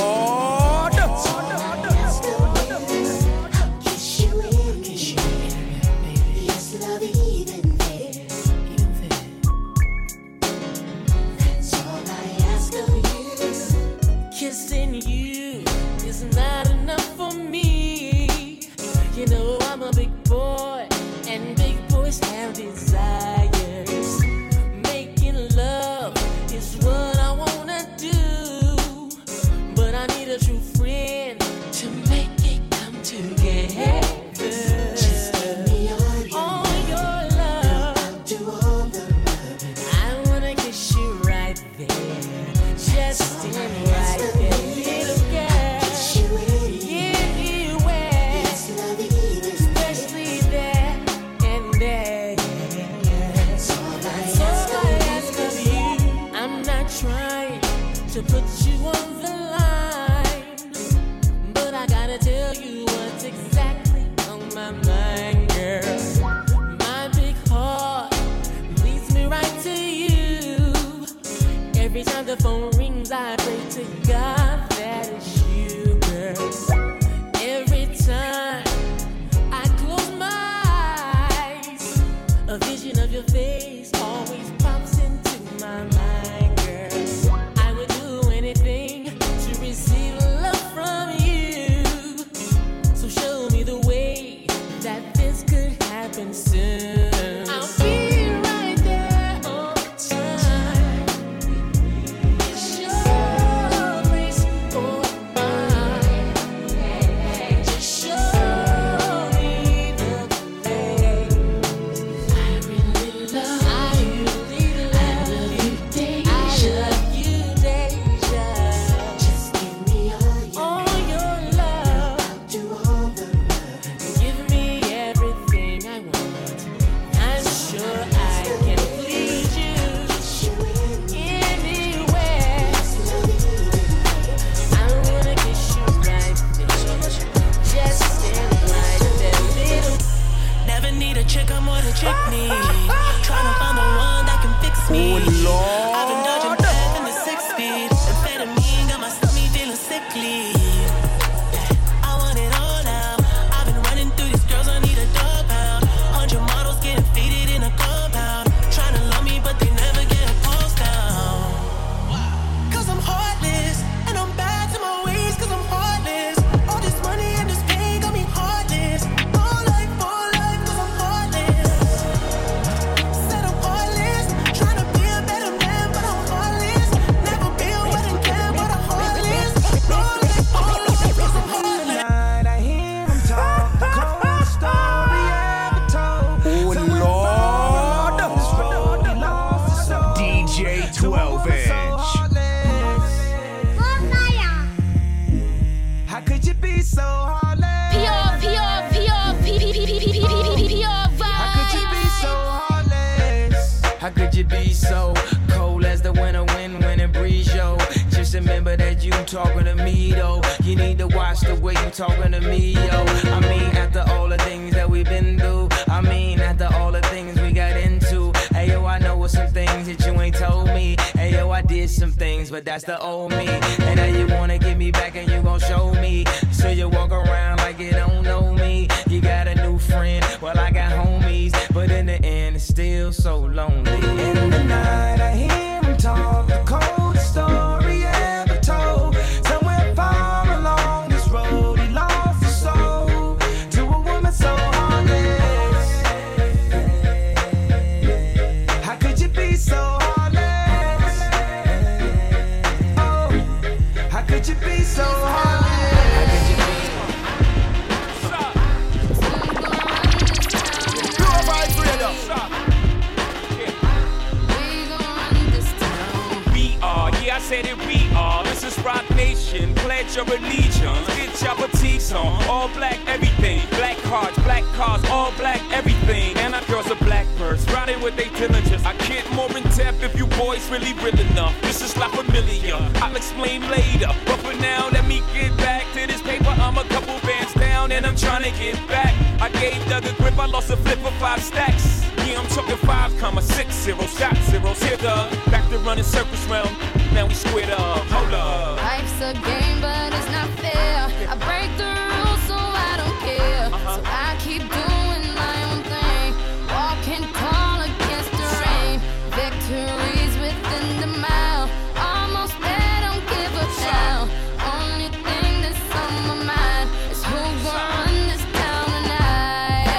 Girls are black birds, riding with their diligence. I can't more in depth if you boys really real enough. This is not familiar, I'll explain later. But for now, let me get back to this paper. I'm a couple bands down and I'm trying to get back. I gave Doug a grip, I lost a flip for five stacks. Yeah, I'm talking five comma six, zero shot, zeros here, Doug. Back to running circles round, now we squared up, hold up. Life's a game, but it's not fair. I break the rules, so I don't care. So I keep doing my own thing. Walk and call against the rain. Victories within the mile. Almost there, don't give up now. Only thing that's on my mind is who will run this town tonight. We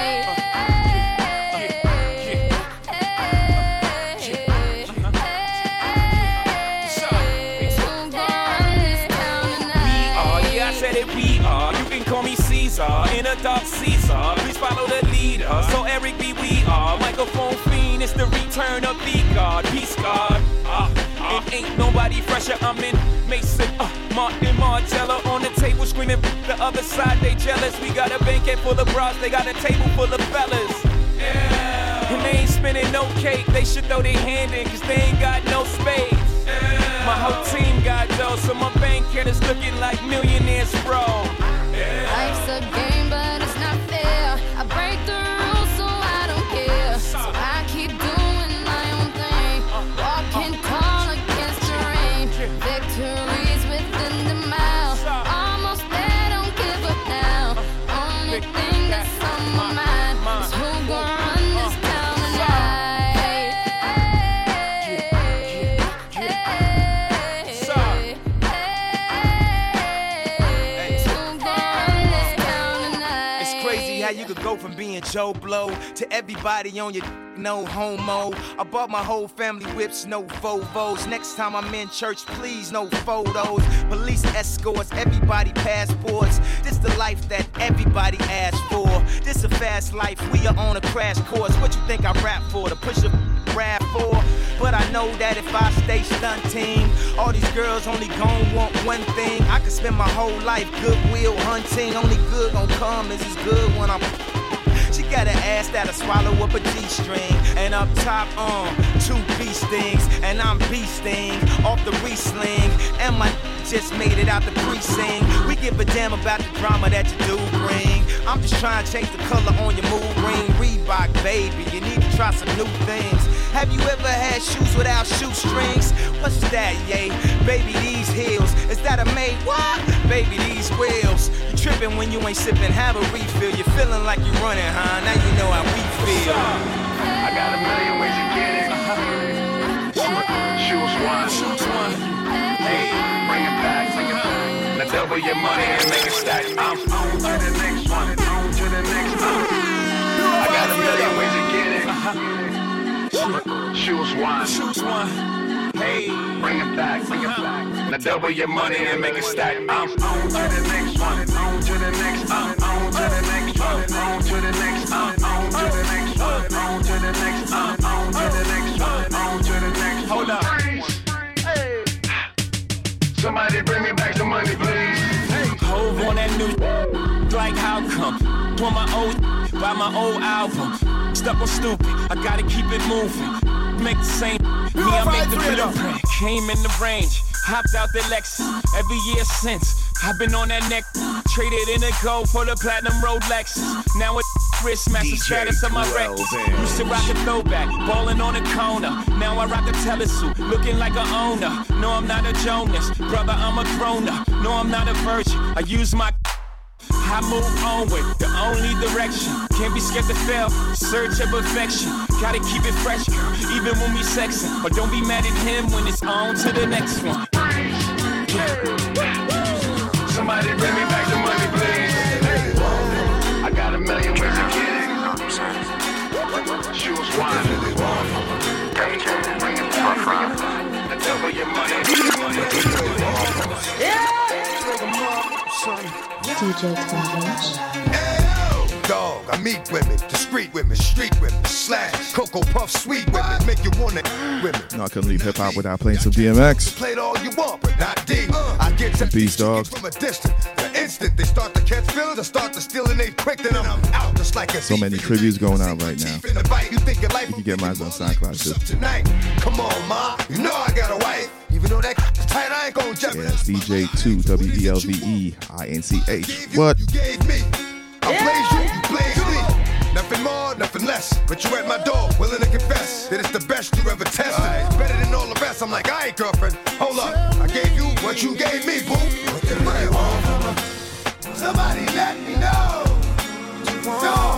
are, yeah, I said it, we are. You can call me Caesar, in a dark Caesar. Please follow the leader. So Eric B, we are. Microphone fiend, it's the return of the God. Peace God. Uh, uh, it ain't nobody fresher. I'm in Mason, uh, Martin Martella on the table screaming. The other side, they jealous. We got a banquet full of bras. They got a table full of fellas. Yeah. And they ain't spinning no cake. They should throw their hand in, cause they ain't got no space. Yeah. My whole team got dough, so my bank account is looking like millionaires, bro. Yeah. Life's a game, but it's not fair. I break the rules, so I don't care. So I keep doing my own thing. Walk and call against the rain. Victories within the mile. Almost there, don't give up now. Only thing that's on my mind is who gon' run this town tonight. So. It's crazy how you could go from being Joe Blow to everybody on your no homo. I bought my whole family whips, no Vovos. Next time I'm in church, please no photos. Police escorts, everybody passports. This the life that everybody asked for. This a fast life, we are on a crash course. What you think I rap for? To push a rap for? But I know that if I stay stunting, all these girls only gon' want one thing. I could spend my whole life goodwill hunting. Only good gon' come is as good when I'm. She got an ass that'll swallow up a G-string. And up top, um, two beast things. And I'm beast thing, off the re-sling. And my just made it out the precinct. We give a damn about the drama that you do bring. I'm just trying to change the color on your mood ring. Reebok, baby, you need to try some new things. Have you ever had shoes without shoestrings? What's that, yay? Baby, these heels. Is that a made what? Baby, these wheels. You tripping when you ain't sipping, have a refill. You're feeling like you running, huh? Now you know how we feel. I got a million ways to get it. Choose one. Choose one. Hey. Bring it back, bring it back. Now double your money and make it stack. I'm on to the next one, on to the next one. I got a million ways to get it. Choose one. Choose one. Hey, bring it back, bring it back. Now double your money and make it stack. I'm on to the next one, on to the next one, on to the next one, on to the next one, on to the next one, on to the next one, on to the next one, on to the next one. Hold up. Somebody bring me back the money, please. Hey. Hold on that new like how come? Want my old buy my old album. Stuck on stupid, I gotta keep it moving. Make the same me, I make the blueprint. Came in the range, hopped out the Lexus. Every year since, I've been on that neck. Traded in the gold for the platinum Rolex. Now it's wrist match the status of my records. Used to rock a throwback, ballin' on the corner. Now I rock a telesuit, looking like a owner. No, I'm not a Jonas, brother, I'm a grown-up. No, I'm not a virgin, I use my I move onward, the only direction. Can't be scared to fail, search of perfection. Gotta keep it fresh, even when we sexin'. But don't be mad at him when it's on to the next one. Somebody bring me back the money, please. I got a million ways to get it. Choose one. Bring it back, bring it back. Now double your money. D J twelve Inch. Dog, I meet women, discreet women, street women, slash, cocoa puff, sweet women, make you wanna women. No, I couldn't leave hip hop without playing some D M X. Played all you want, but not deep. I get some beats, dog. From a distance, the instant they start to catch feelings, I start to steal and they quick, then I'm out just like a so many previews going out right now. You think it life. You can get mine on SoundCloud too. Tonight. Come on, ma. You know I got a wife. Even though that c- tight, I ain't gonna jump. Yeah, D J two, W E L V E I N C H. What? You gave me. I played you, you played me. Nothing more, nothing less. But you at my door, willing to confess that it's the best you ever tested. It's better than all the rest. I'm like, all right, girlfriend, hold up. I gave you what you gave me, boo. What do you want from her? Somebody let me know. No.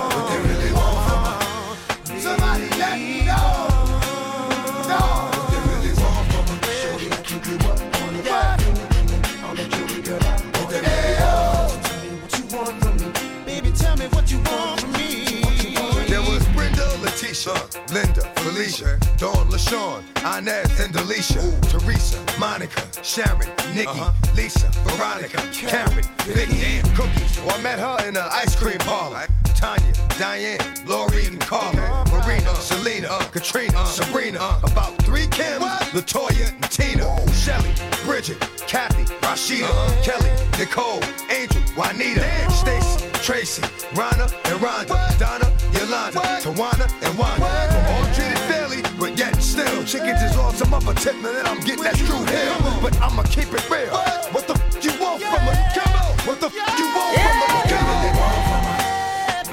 Linda, Felicia, Dawn, LaShawn, Inez, and Delicia, ooh, Teresa, Monica, Sharon, Nikki, uh-huh. Lisa, Veronica, Karen, Big Damn Cookies. Oh, I met her in an ice cream parlor. Tanya, Diane, Lori, and Carla, Marina, Selena, uh, Katrina, uh, Sabrina, uh, about three Kims, what? Latoya, and Tina, oh. Shelly, Bridget, Kathy, Rashida, uh-huh. Kelly, Nicole, Angel, Juanita, damn. Stacy, Tracy, Rhonda, and Rhonda, what? Donna, Yolanda, what? Tawana, and Wanda. We're all treated fairly, but yet still. Chickens is all some upper tip, and I'm getting that true hell. But I'ma keep it real. What, what the f you want yeah. from a girl? What the yeah. f you want yeah. from a girl?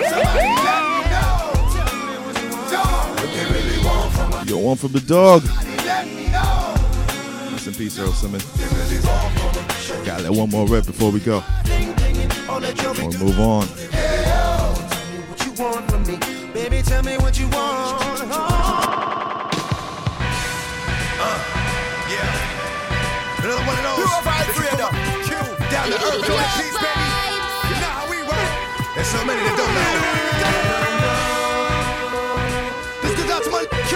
Somebody let me know. Dog, what they really want from a girl? You want from the dog. Somebody let me know. Rest in peace, Earl Simmons. Gotta let one more rip before we go. We'll move on. Baby, tell me what you want. Uh, yeah. Another one of those. Pure Vibes Radio. Down to earth, doing peace, baby. You know how we roll. There's so many that don't know. This goes out to my Q.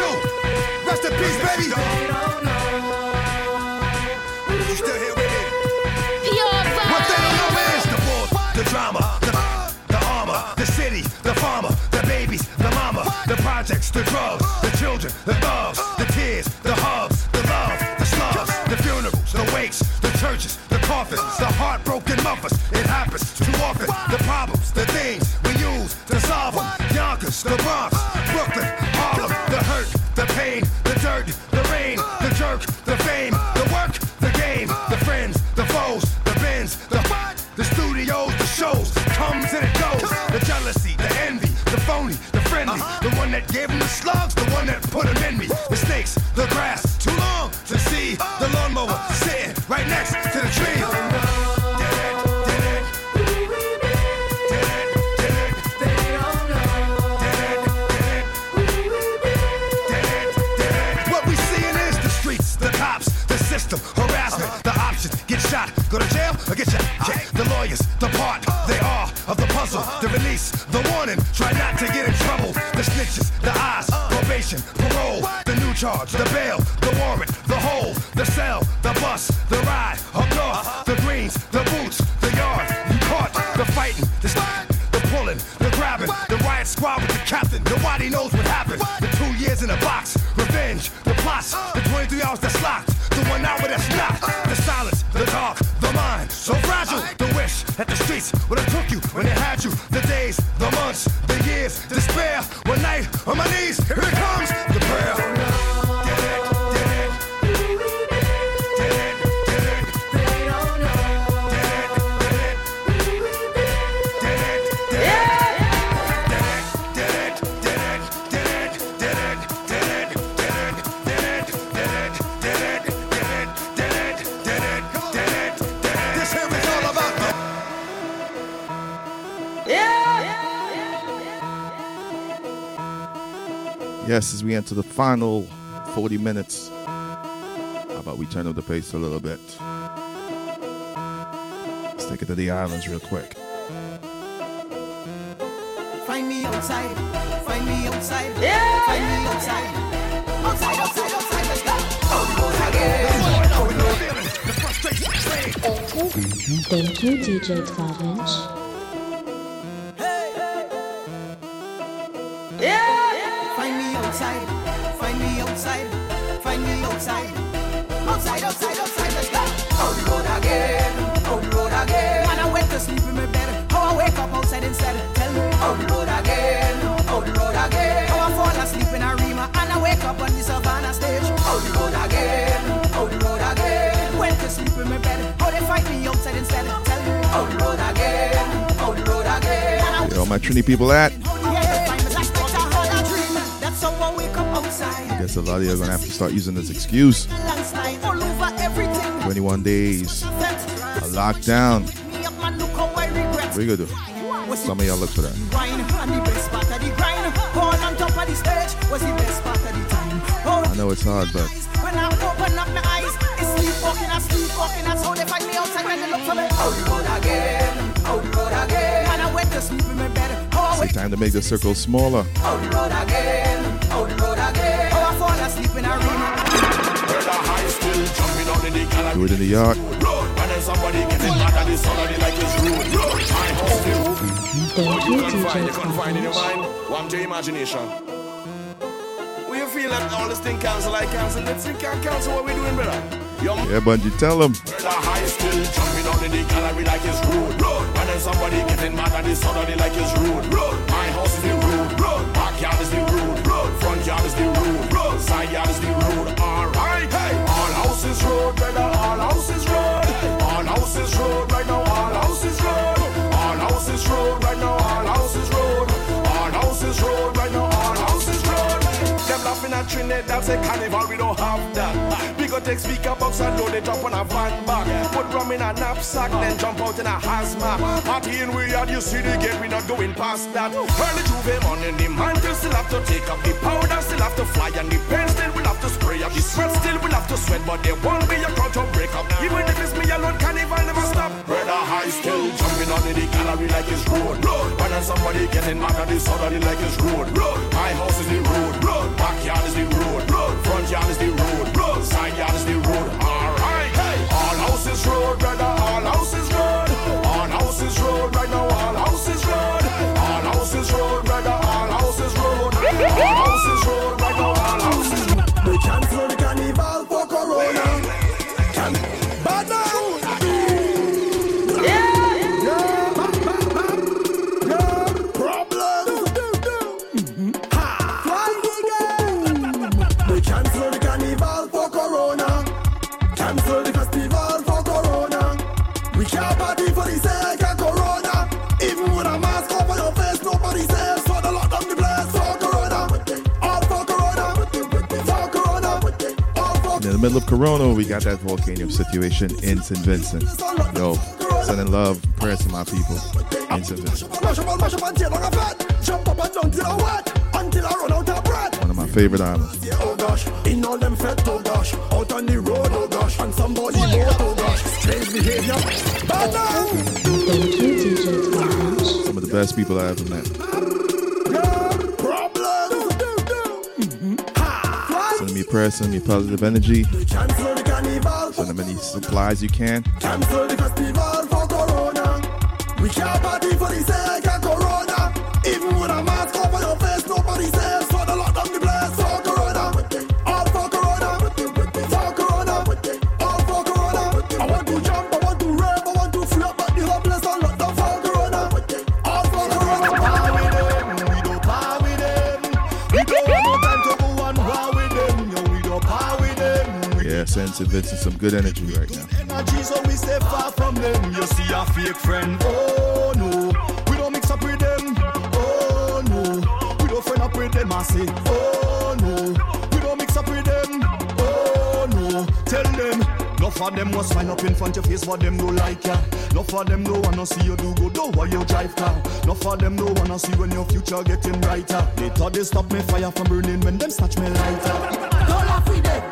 Rest in peace, baby. You still here with me? Pure Vibes. What they don't know is the war, the drama, the, the armor, the city, the farmer. The projects, the drugs, the children, the thugs, the tears, the hugs, the love, the slugs, the funerals, the wakes, the churches, the coffins, the heartbroken mothers. It happens too often. The problems, the things we use to solve them. Yonkers, the Bronx, Brooklyn, Harlem, the hurt, the pain, the dirt, the rain, the jerk, the fame, the work, the game, the friends, the foes, the bends, the what? The studios, the shows, comes and it goes. The jealousy, the envy, the phony, the friendly, uh-huh. The one that gave him the slugs, the one that put him in me. The snakes, the grass, too long to see. The lawnmower sitting right next to the tree. What we seeing is the streets, the cops, the system, harassment, uh-huh. The options, get shot, go to jail or get shot. Yeah. The lawyers, the part, they are of the puzzle, uh-huh. The release, the warning, try not to get in trouble. The snitches, the eyes, uh, probation, parole, what? The new charge, the bail, the warrant, the hole, the cell, the bus, the ride, up north, uh-huh. The greens, the boots, the yard, you caught, uh, the fighting, the stab, the pulling, the grabbing, what? The riot squad with the captain, nobody knows what happened. What? The two years in a box, revenge, the plots, uh, the twenty-three hours that's locked, the one hour that's not, uh, the silence, the dark, the mind, so fragile, I- the wish that the streets would have took you when they had you. The days, the months, the years, despair. One night on my knees, here it comes, the prayer. Yes, as we enter the final forty minutes, how about we turn up the pace a little bit? Let's take it to the islands real quick. Find me outside, find me outside, yeah. Find me outside, outside, outside, outside, let's go. Oh, we thank you, D J twelve inch. Outside, find me outside, find me outside, outside, outside, outside, let's go. On the road again, on the road again. Man, I went to sleep in my bed, how I wake up outside instead. Tell me, on the road again, on the road again. How I fall asleep in a real. my Trini people at? I guess a lot of you are going to have to start using this excuse. twenty-one days. A lockdown. What are you going to do? Some of y'all look for that. I know it's hard, but... it's time to make the circle smaller. Do it in the yard. Thank you, D J. One to imagination. We feel that all this thing cancel, I cancel. This thing can't cancel what we doing, brother. Yeah, Bungie, tell them. That's a carnival, we don't have that. We got take speaker box and load it up on a van bag. Put rum in a knapsack, then jump out in a hazmat. Party in we had, you see the gate, we not going past that. Early Juve morning, the mantle still have to take up. The powder still have to fly, and the pen still will have to spray up. The sweat still will have to sweat, but there won't be a crowd to break up. Even if it's me alone, carnival never stop. Brother high still jumping on in the gallery like it's road. And then somebody getting mad at this other like it's road. My house is the road. Backyard is the road, road, front yard is the road, road, side yard is the road, alright, hey, all houses road, brother, all houses road, all houses road, right now, all houses road, all houses road, brother, all houses road, all houses road, right now, all houses road. We cancel the carnival for Corona, can, but now, yeah, yeah, bam, bam, bam, yeah, problem, do, do, do, mm-hmm. Middle of Corona, we got that volcano situation in Saint Vincent. Yo, sending love, prayers to my people in Saint Vincent. One of my favorite islands. Some of the best people I ever met. Prayers, send me positive energy. Send them any supplies you can. Cancel the festival for Corona. We can't party for the sake of Corona. Even with a mask over your face, nobody says for the Lord of the blessed. For Corona, all for Corona, for Corona, all for Corona. I want to jump, I want to rave, I want to flop, but the hopeless are locked up for Corona. All for Corona. We don't par with them, we don't par with them. We don't have no time to go and war with them. Yeah, send Saint Vincent some good energy right now. Energy, so we stay far from them. You see our fake friend. Oh no, we don't mix up with them. Oh no, we don't friend up with them. I say, oh no, we don't mix up with them. Oh no, tell them. No for them must find up in front of your face, for them no like ya. No for them no wanna see you do go do while you drive car. No for them no wanna see when your future getting brighter. They thought they stopped me fire from burning when them snatch me lighter. Don't laugh with them.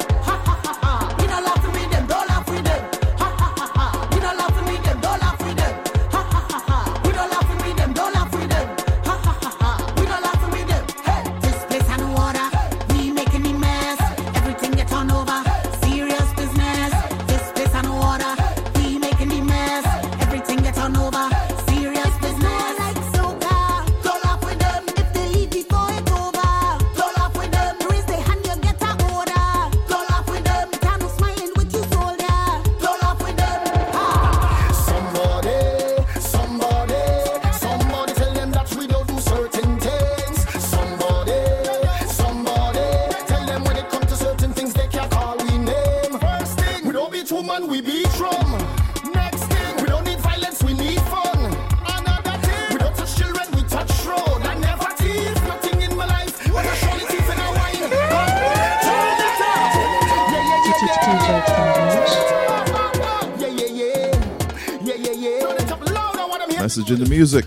message in the music.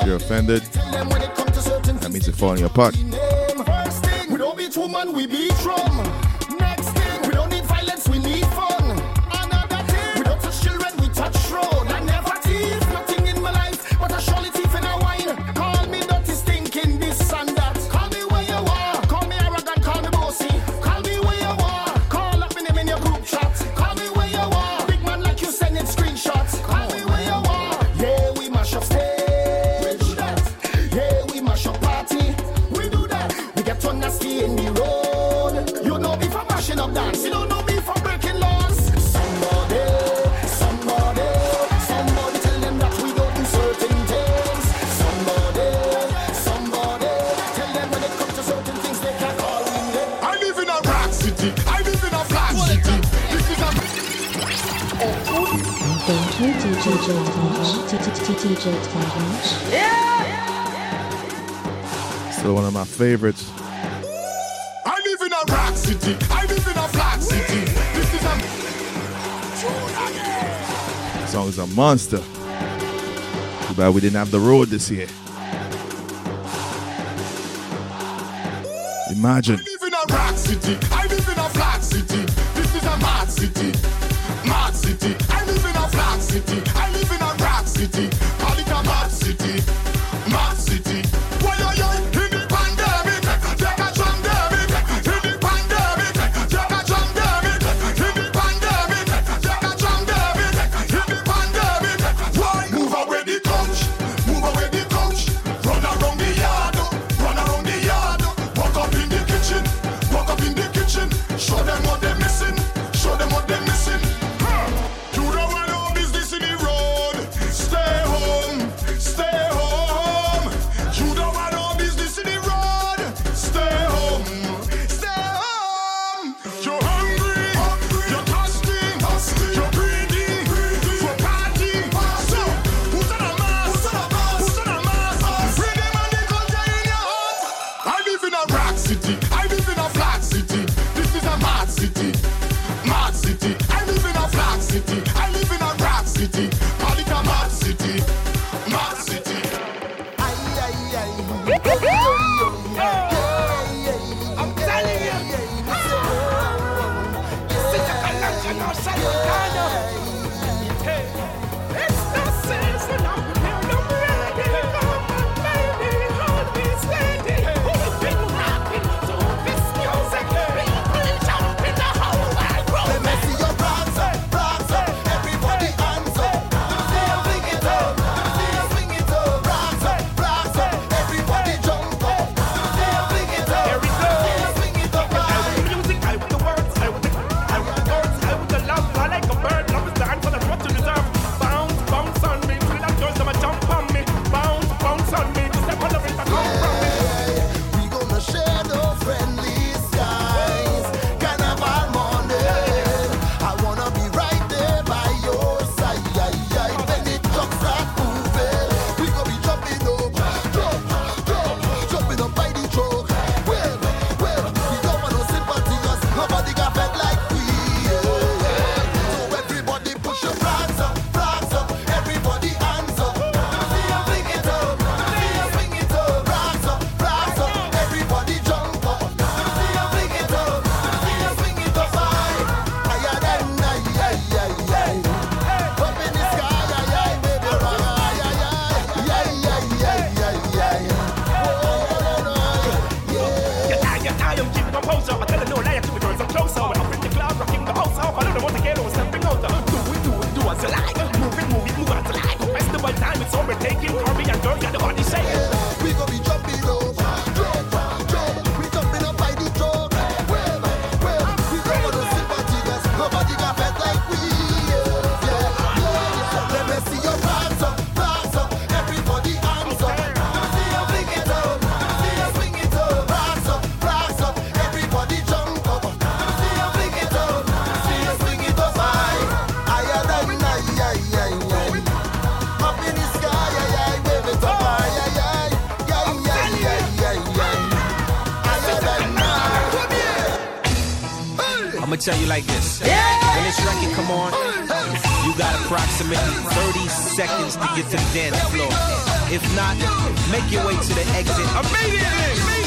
If you're offended, that means you're falling apart. We don't be two man, we be drum. So one of my favorites. I live in a rock city. I live in a black city. This is a... This song is a monster. Too bad we didn't have the road this year. Imagine. I live in a rock city. I live in a black city. This is a mad city. Mad city. I live in a black city. I live in a rock city. Call it a mad city. Mad city. Why are you in the pandemic? Take a drum, David. In the pandemic. Take a drum, David. In the pandemic. Take a drum, David. In the pandemic. Why? Move away the couch. Move away the couch. Run around the yard. Run around the yard. Walk up in the kitchen. Walk up in the kitchen. Show them what they're missing. Show them what they're missing. I'ma tell you like this. Yeah. When this record come on, you got approximately thirty seconds to get to the dance floor. If not, make your way to the exit immediately. Nice.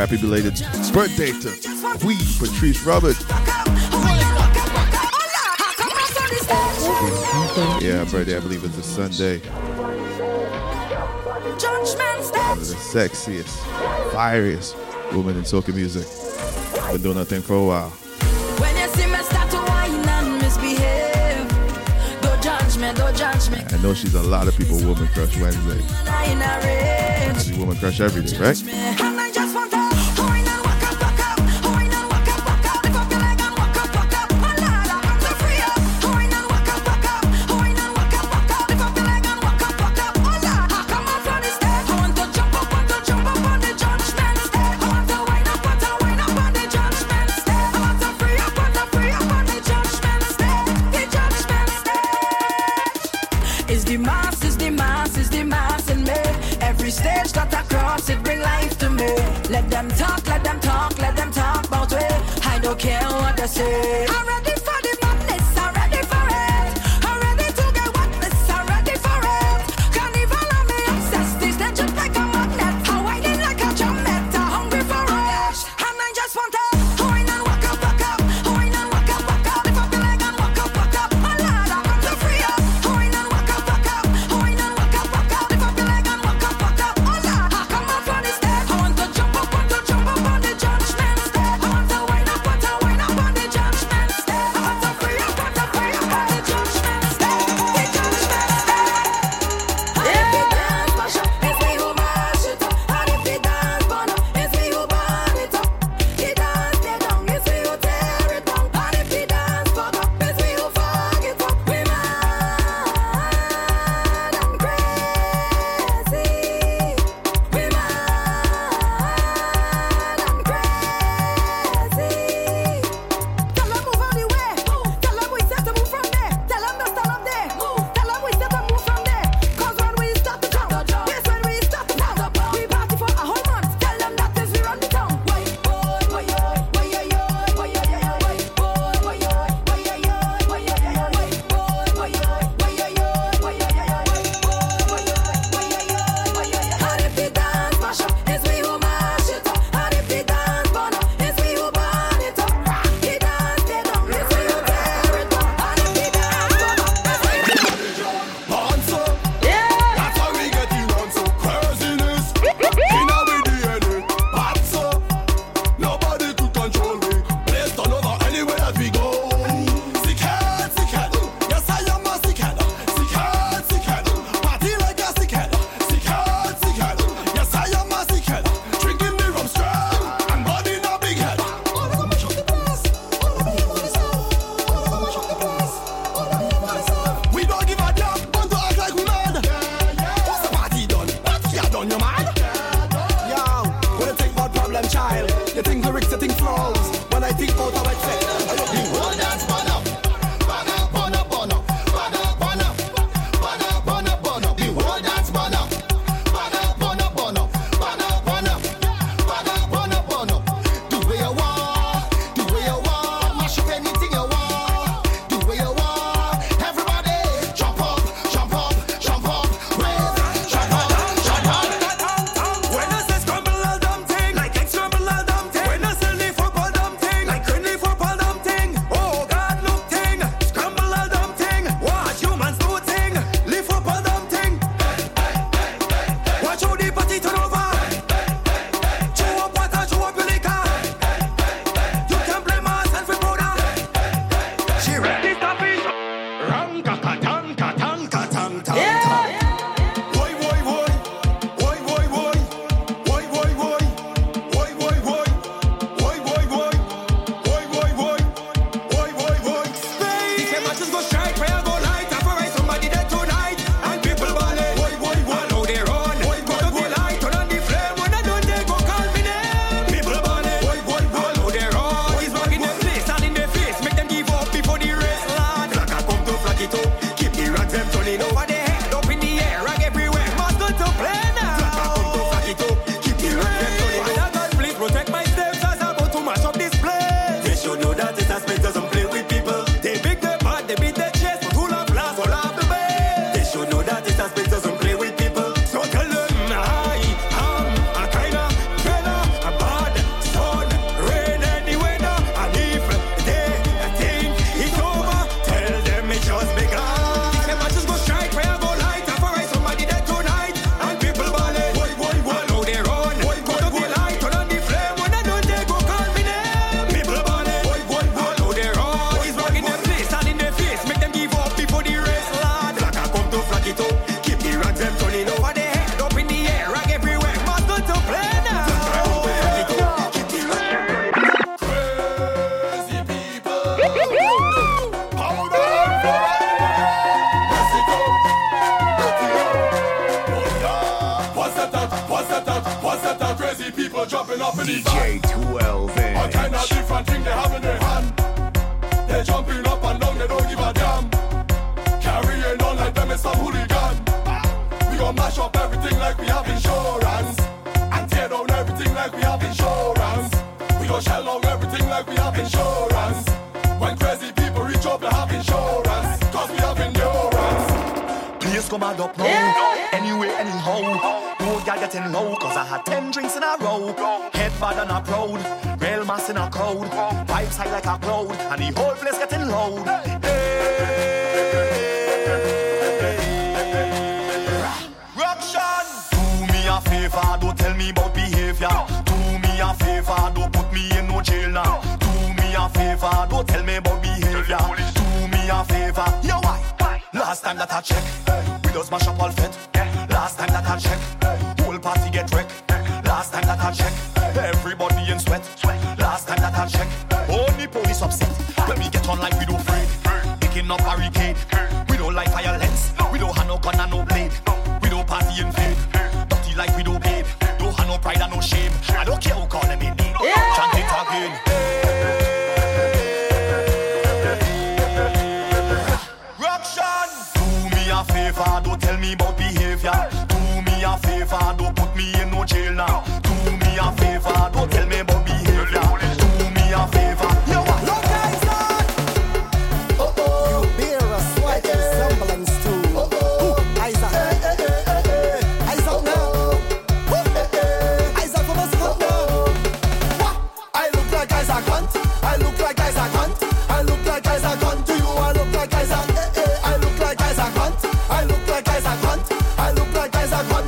happy belated birthday to Queen Patrice Roberts. Yeah, her birthday, I believe, is a Sunday. One of the sexiest, fieriest women in soca music. Been doing her thing for a while. I know she's a lot of people Woman Crush Wednesday. She's Woman Crush every day, right? D J twelve Inch. All kind of different things they have in their hand. They're jumping up and down, they don't give a damn. Carrying on like them is some hooligan. We gon' mash up everything like we have insurance. And tear down everything like we have insurance. We gon' shell out everything like we have insurance. When crazy people reach up, they have insurance. Cause we have endurance. Please come and up now. Yeah. Anyway, anyhow. Road guy getting low, cause I had ten drinks in a row. Head bad and a proud, rail mass in a crowd. Vibes high like a cloud, and the whole place getting loud. Hey! Rockshon! Do me a favor, don't tell me about behavior. Do me a favor, don't put me in no jail now. Do me a favor, don't tell me about behavior. Do me a favor, yo why? Last time that I checked, we just mash up all fit. Last time that I check, whole party get wrecked. Last time that I check, everybody in sweat. Last time that I check, only police upset. When we get on like we don't afraid, picking up barricade. We don't like violence, we don't have no gun and no blade. We don't party in vain, dirty like we don't babe. Don't have no pride and no shame. I don't care who call them in name. Chant it again. Rockshon! Do me a favor, don't tell me about behavior. Do me a favor, don't put me in no jail now. Do me a favor, don't tell me about behavior. Do me a favor. Yo, what? Yo, guys, uh oh. You bear a slight resemblance to. Uh oh. Eyes out. Eyes out now. Eyes out from us out now. I look like guys are gone. I look like guys are gone. I look like guys are gone. Do you? I look like guys are. I look like guys are gone. I look like guys are gone. I look like guys are gone.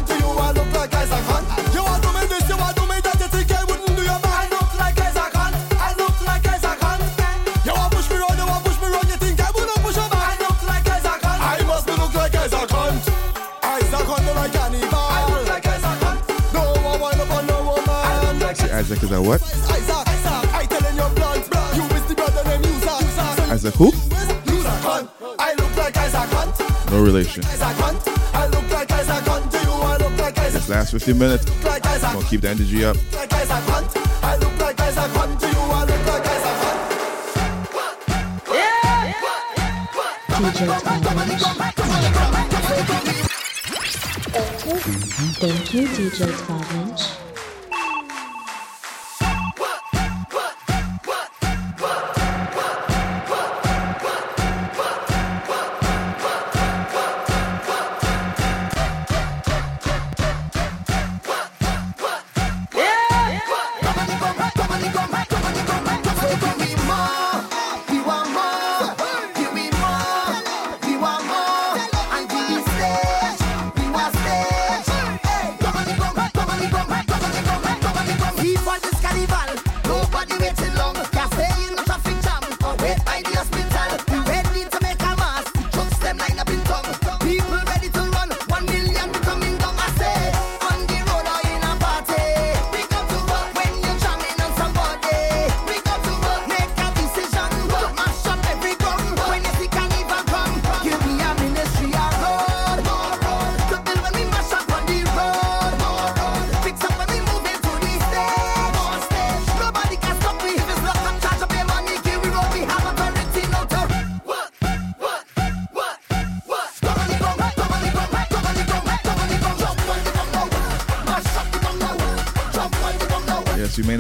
Isaac is a what? Isaac who? No relation. This last fifteen minutes, I'm gonna keep the energy up. Thank you, D J twelve Inch.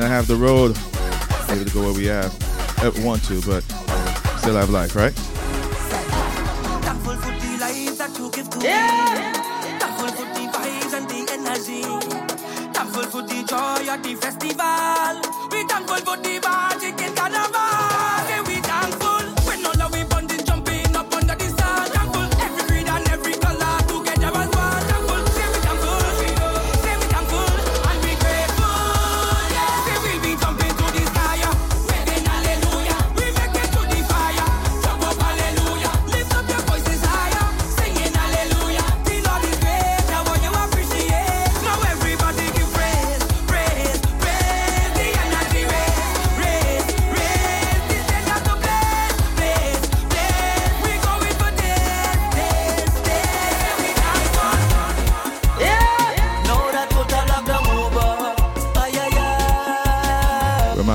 Have the road able to go where we have want to, but still have life, right? Thankful for the life that you give to me. Thankful for the vibes and the energy. Thankful for the joy at the festival. We thankful for the magic in carnival. Say we thankful when all of we bonding jumping up under the sun. Thankful every creed and every color together as one. Thankful, say we thankful, say we thankful and we grateful.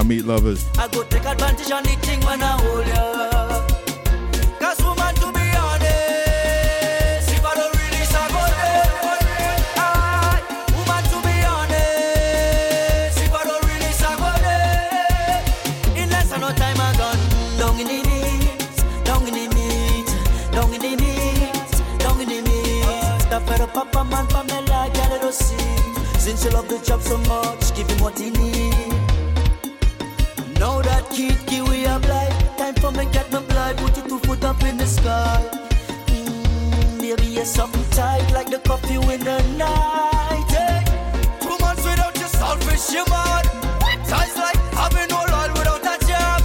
meat lovers. I go take advantage on the thing when I hold you. Cause woman, to be honest, if I don't really support it, I, woman, to be honest, if I don't really support it, in less than no time I gone long in the knees, long in the knees, long in the knees, long in the knees. The fella papa man for me like a little scene. Since you love the job so much, give him what he needs. Now that kid, kiwi a blind. Time for me get my blood, put your two foot up in the sky. Mmm, baby, you're something tight, like the coffee in the night. Hey, two months without your selfish, you mad. Ties like having no oil without a job.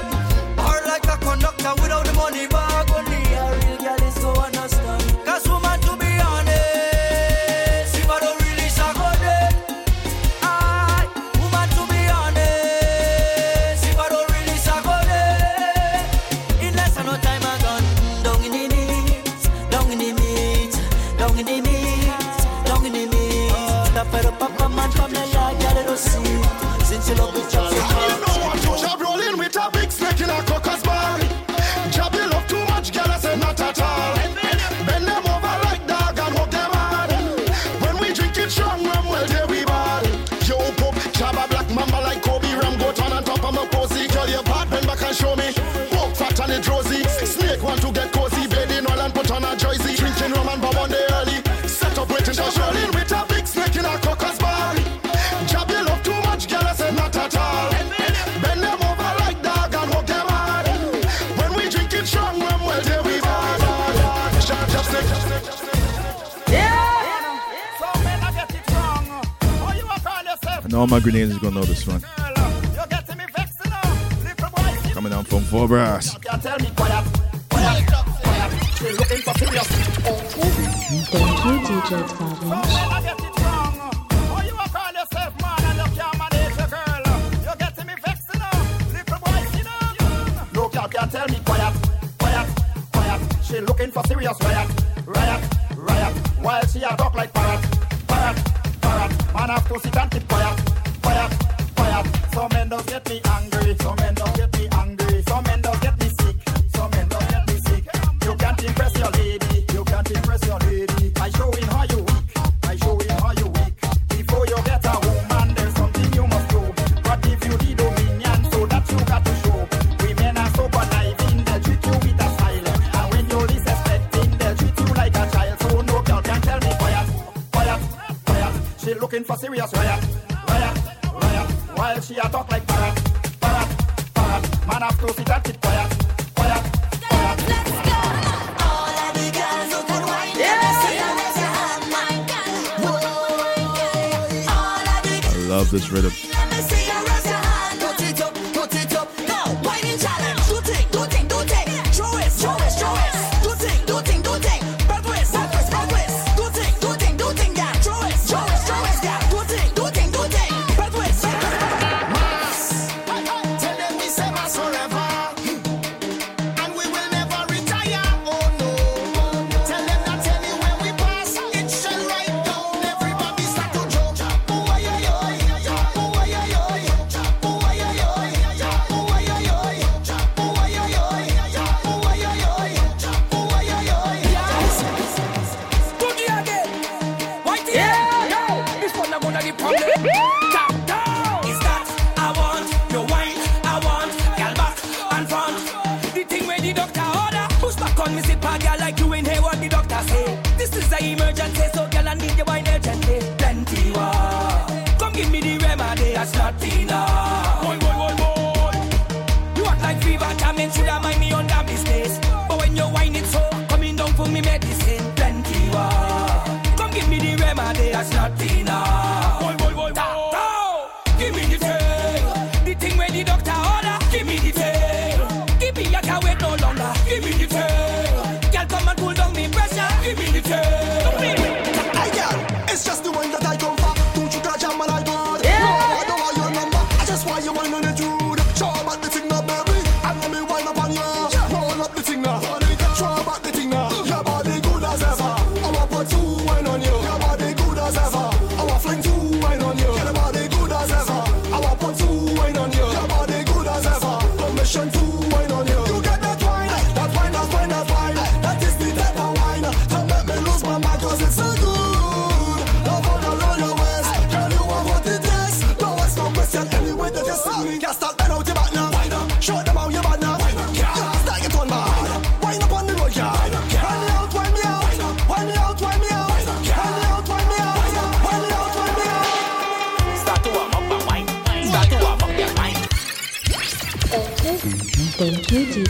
Or like a conductor without the money bag. Only a real girl is so understand. Cause woman, to be honest, if I don't really suck on it. I, woman, to be honest, if I don't really suck on it. In less than no time I gone down in the knees, down in the knees, down in the knees, down in the knees. The fed up papa man from the yard, girl, they don't see. Since you love the job, you know what you job rolling with a big snake in a cocker's bag. Job you love too much, girl, I said not at all. Show me, walk fat and it rosy. Snake want to get cozy, baby, in oil and put on a jersey. Drinking rum and bob on the early. Set up waiting for Shirley with a big snake in a cocker's bag. Jab you love too much, girl, I said not at all. Bend them over like dog and walk them hard. When we drink it strong, when well, there we bad. Jab, jab, snake. Yeah! So men are getting strong. How you want to call yourself? I know all my grenades is going to know this one. I'm from Four Brass. She looking for serious riot, riot, riot. While she a talk like parrot, parrot, parrot. Man have to sit and keep quiet, quiet, quiet. Some men don't get me angry, some men don't get me angry. Some men don't get me sick, some men don't get me sick. You can't impress your lady, you can't impress your lady. I show him how you weak, I show him how you weak. Before you get a woman, there's something you must do. But if you need dominion, so that you got to show. Women are so conniving, they'll treat you with a smile. And when you're disrespecting, they'll treat you like a child. So no girl can tell me quiet, quiet, quiet. She looking for serious riot, riot, riot. While she a talk like parrot. Man have to sit at it quiet, quiet, quiet. Let's go. All of the girls who can wine, yeah. I love this rhythm. I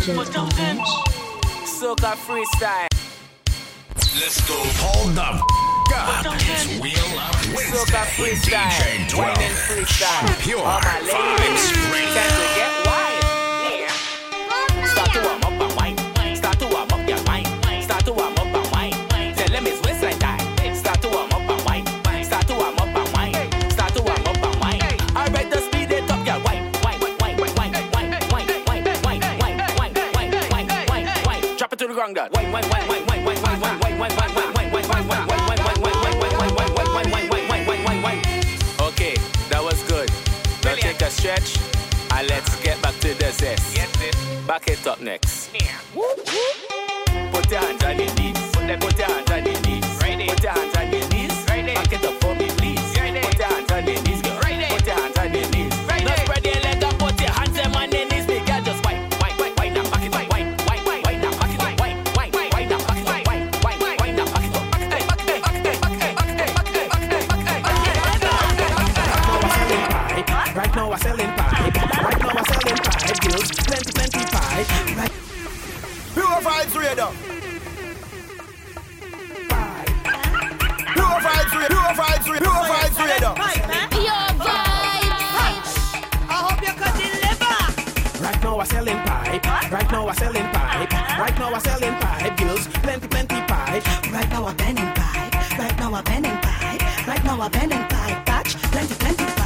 D J twelve inch. Soca freestyle. Let's go. Hold the f*** up. It's Wheel Up Wednesday. Soca freestyle. D J twelve. Freestyle. Pure Vibes Radio. Time to get wild. Yeah. Start to warm up and wine. Start to warm up your mind. Start to warm up and wine. Tell them it's West like that. Start to warm up and wine. Start to warm up and wine. Start to warm up and wine. All right, the speed it up, girl. Wine, wine, wine, wine, wine, wine, wine, wine, wine, wine, wine, wine, wine, wine. Drop it to the ground, girl. Wine, wine, wine, wine, wine, wine, wine, wine, wine, wine, wine, wine, wine, wine, wine, wine, wine, wine, wine, wine. Okay, that was good. Now take a stretch and let's get back to the zest. Back it up next. Put your hands on your knees. Put your hands on your knees. Put your hands on your knees. Back it up for me, please. Put your hands on your knees, girl. Put your hands on your knees. Now spread your leg and put your hands on your knees, big girl. Just white, white, white, white, now back it up, white, white, white, white, now back it up, white, white, white, now back it up, white, white, white, now back it up, back it up, back it up, back it up, back it up, back it up. Right now we're selling pipe. Right now we're selling pipe. Girls, plenty, plenty pipe. Pure Vibes Radio. Pure vibes, pure vibes, pure vibes, pure vibes. Pure vibes. I hope you can deliver. Right now we're selling pipe. Right now we're selling pipe. Right now we're selling pipe. Girls, plenty, plenty pipe. Right now we're bending pipe. Right now we're bending pipe. Right now we're bending pipe. Touch, plenty, plenty pipe.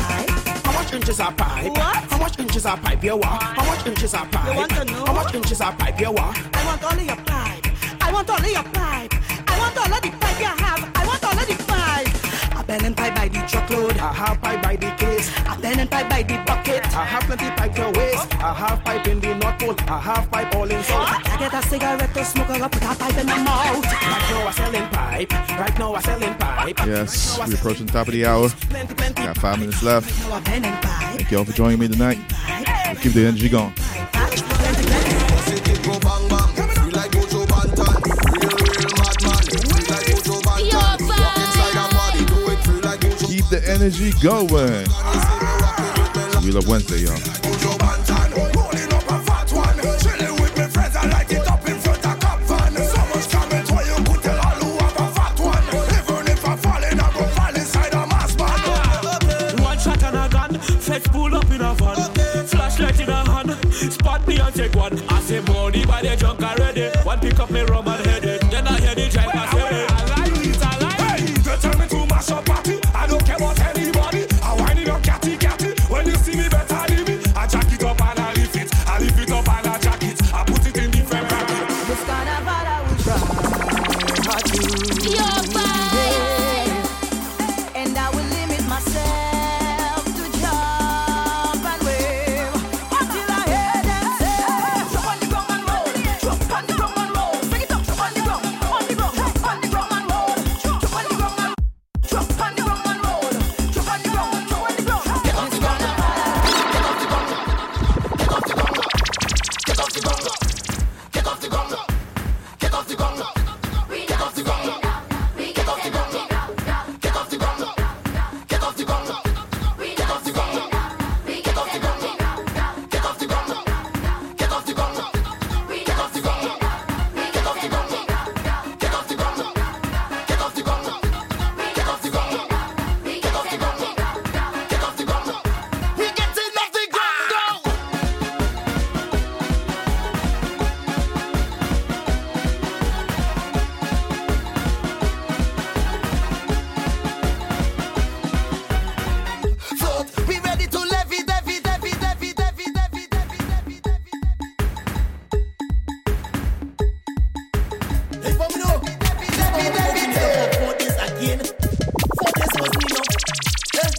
How much inches are pipe? What? How much inches are pipe? You want? How much inches are pipe? You want to know? How much inches are pipe? You want? I want only your pipe. I want only your pipe. I want all of the pipe you have. I want all of the pipe. I bend and pipe by the truckload. I have pipe by the case. I bend and pipe by the bucket. I have plenty pipe your waist. I have pipe in the North Pole. I have pipe all in South. I get a cigarette to smoke or put a pipe in my mouth. Right now I'm selling pipe. Right now I'm selling pipe. Yes, we're approaching the top of the hour. Got five minutes left. Thank you all for joining me tonight. We'll keep the energy going. The energy going. We love Wednesday, y'all. One shot and a gun, fetch pull up in a van, flashlight in a hand, spot me and take one. I say money by the junk already. One pick up me rum and head it. Then I hear the drive and say it.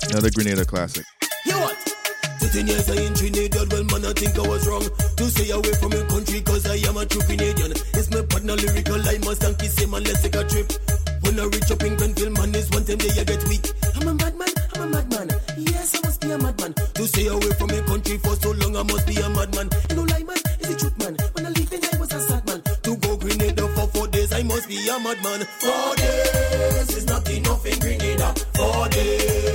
Another Grenada classic. You what? thirteen years I in Trinidad, well man I think I was wrong to stay away from your country cause I am a true Canadian. It's my partner lyrical, I must thank the same and let's take a trip. When I reach up in Grenville, man is one time day I get weak. I'm a madman, I'm a madman, yes I must be a madman. To stay away from your country for so long I must be a madman. You know lie man, it's the truth man, when I leave then I was a sad man. To go Grenada for four days I must be a madman. Four days is not enough in Grenada, four days.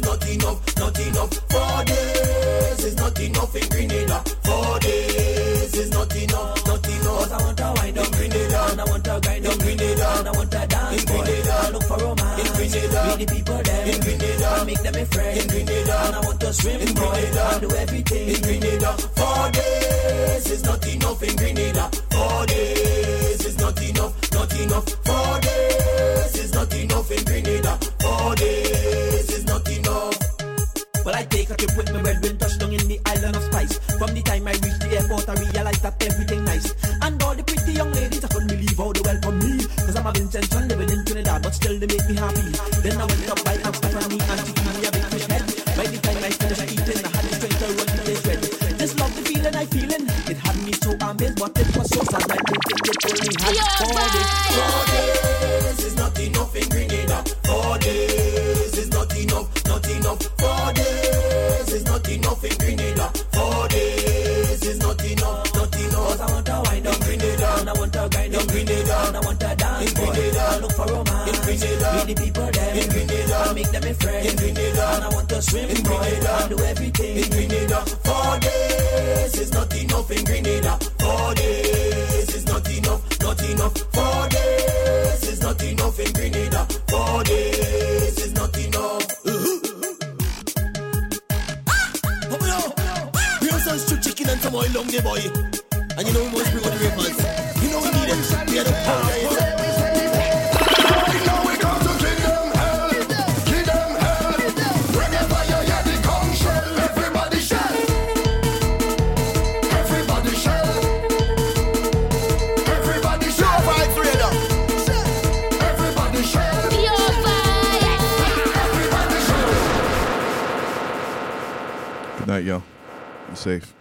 Not enough, not enough. Four days is not enough in Grenada. Four days this is not enough, not enough. Cause I want to wind up, bring it down. I want to grind up, bring it down. I want to dance, bring it down. Look for romance, bring it down. Be the people there, bring it down. Make them a friend, bring it down. I want to swim, bring it down. Do everything, bring it down. Four days is not enough, bring it down. Four days is not enough, not enough. Four days is not enough, bring it down. Four days is not enough. Well, I take a trip with my red wind, touch down in the island of spice. From the time I reached the airport, I realized that everything nice. And all the pretty young ladies, I couldn't believe how they welcome me. Cause I'm a Vincentian living in Trinidad, but still they make me happy. Then I went up by Amsterdam and she gave me a big fish head. By the time I finished eating, I had the strength to run the place red. This love, the feeling I feeling, it had me so amazed, but it was so sad. I don't think it only had four days. Four days is not enough in Grenada. Four days is not enough. Enough. Four days is not enough in Grenada. Four days is not enough, not enough. Cause I want to wind up, bring it down. I want to grind up, bring it down. I want to dance, bring it down. Look for romance, bring it down. Meet the people there, bring it down. Make them a friend, bring it down. I want to swim, bring it down. Do everything, bring it down. Four days is not enough in Grenada. Four days is not enough, not enough. Four days is not enough in Grenada. Four days is not enough. Some chicken and some oil on the boy. And you know we must bring on the rappers. You know we need it. We are the power. We know we come to kill them hell. Kill them hell. Whenever you hear the gong shell, everybody shell. Everybody shell. Everybody shell. Everybody shell. Everybody shell. Good night, y'all. Safe.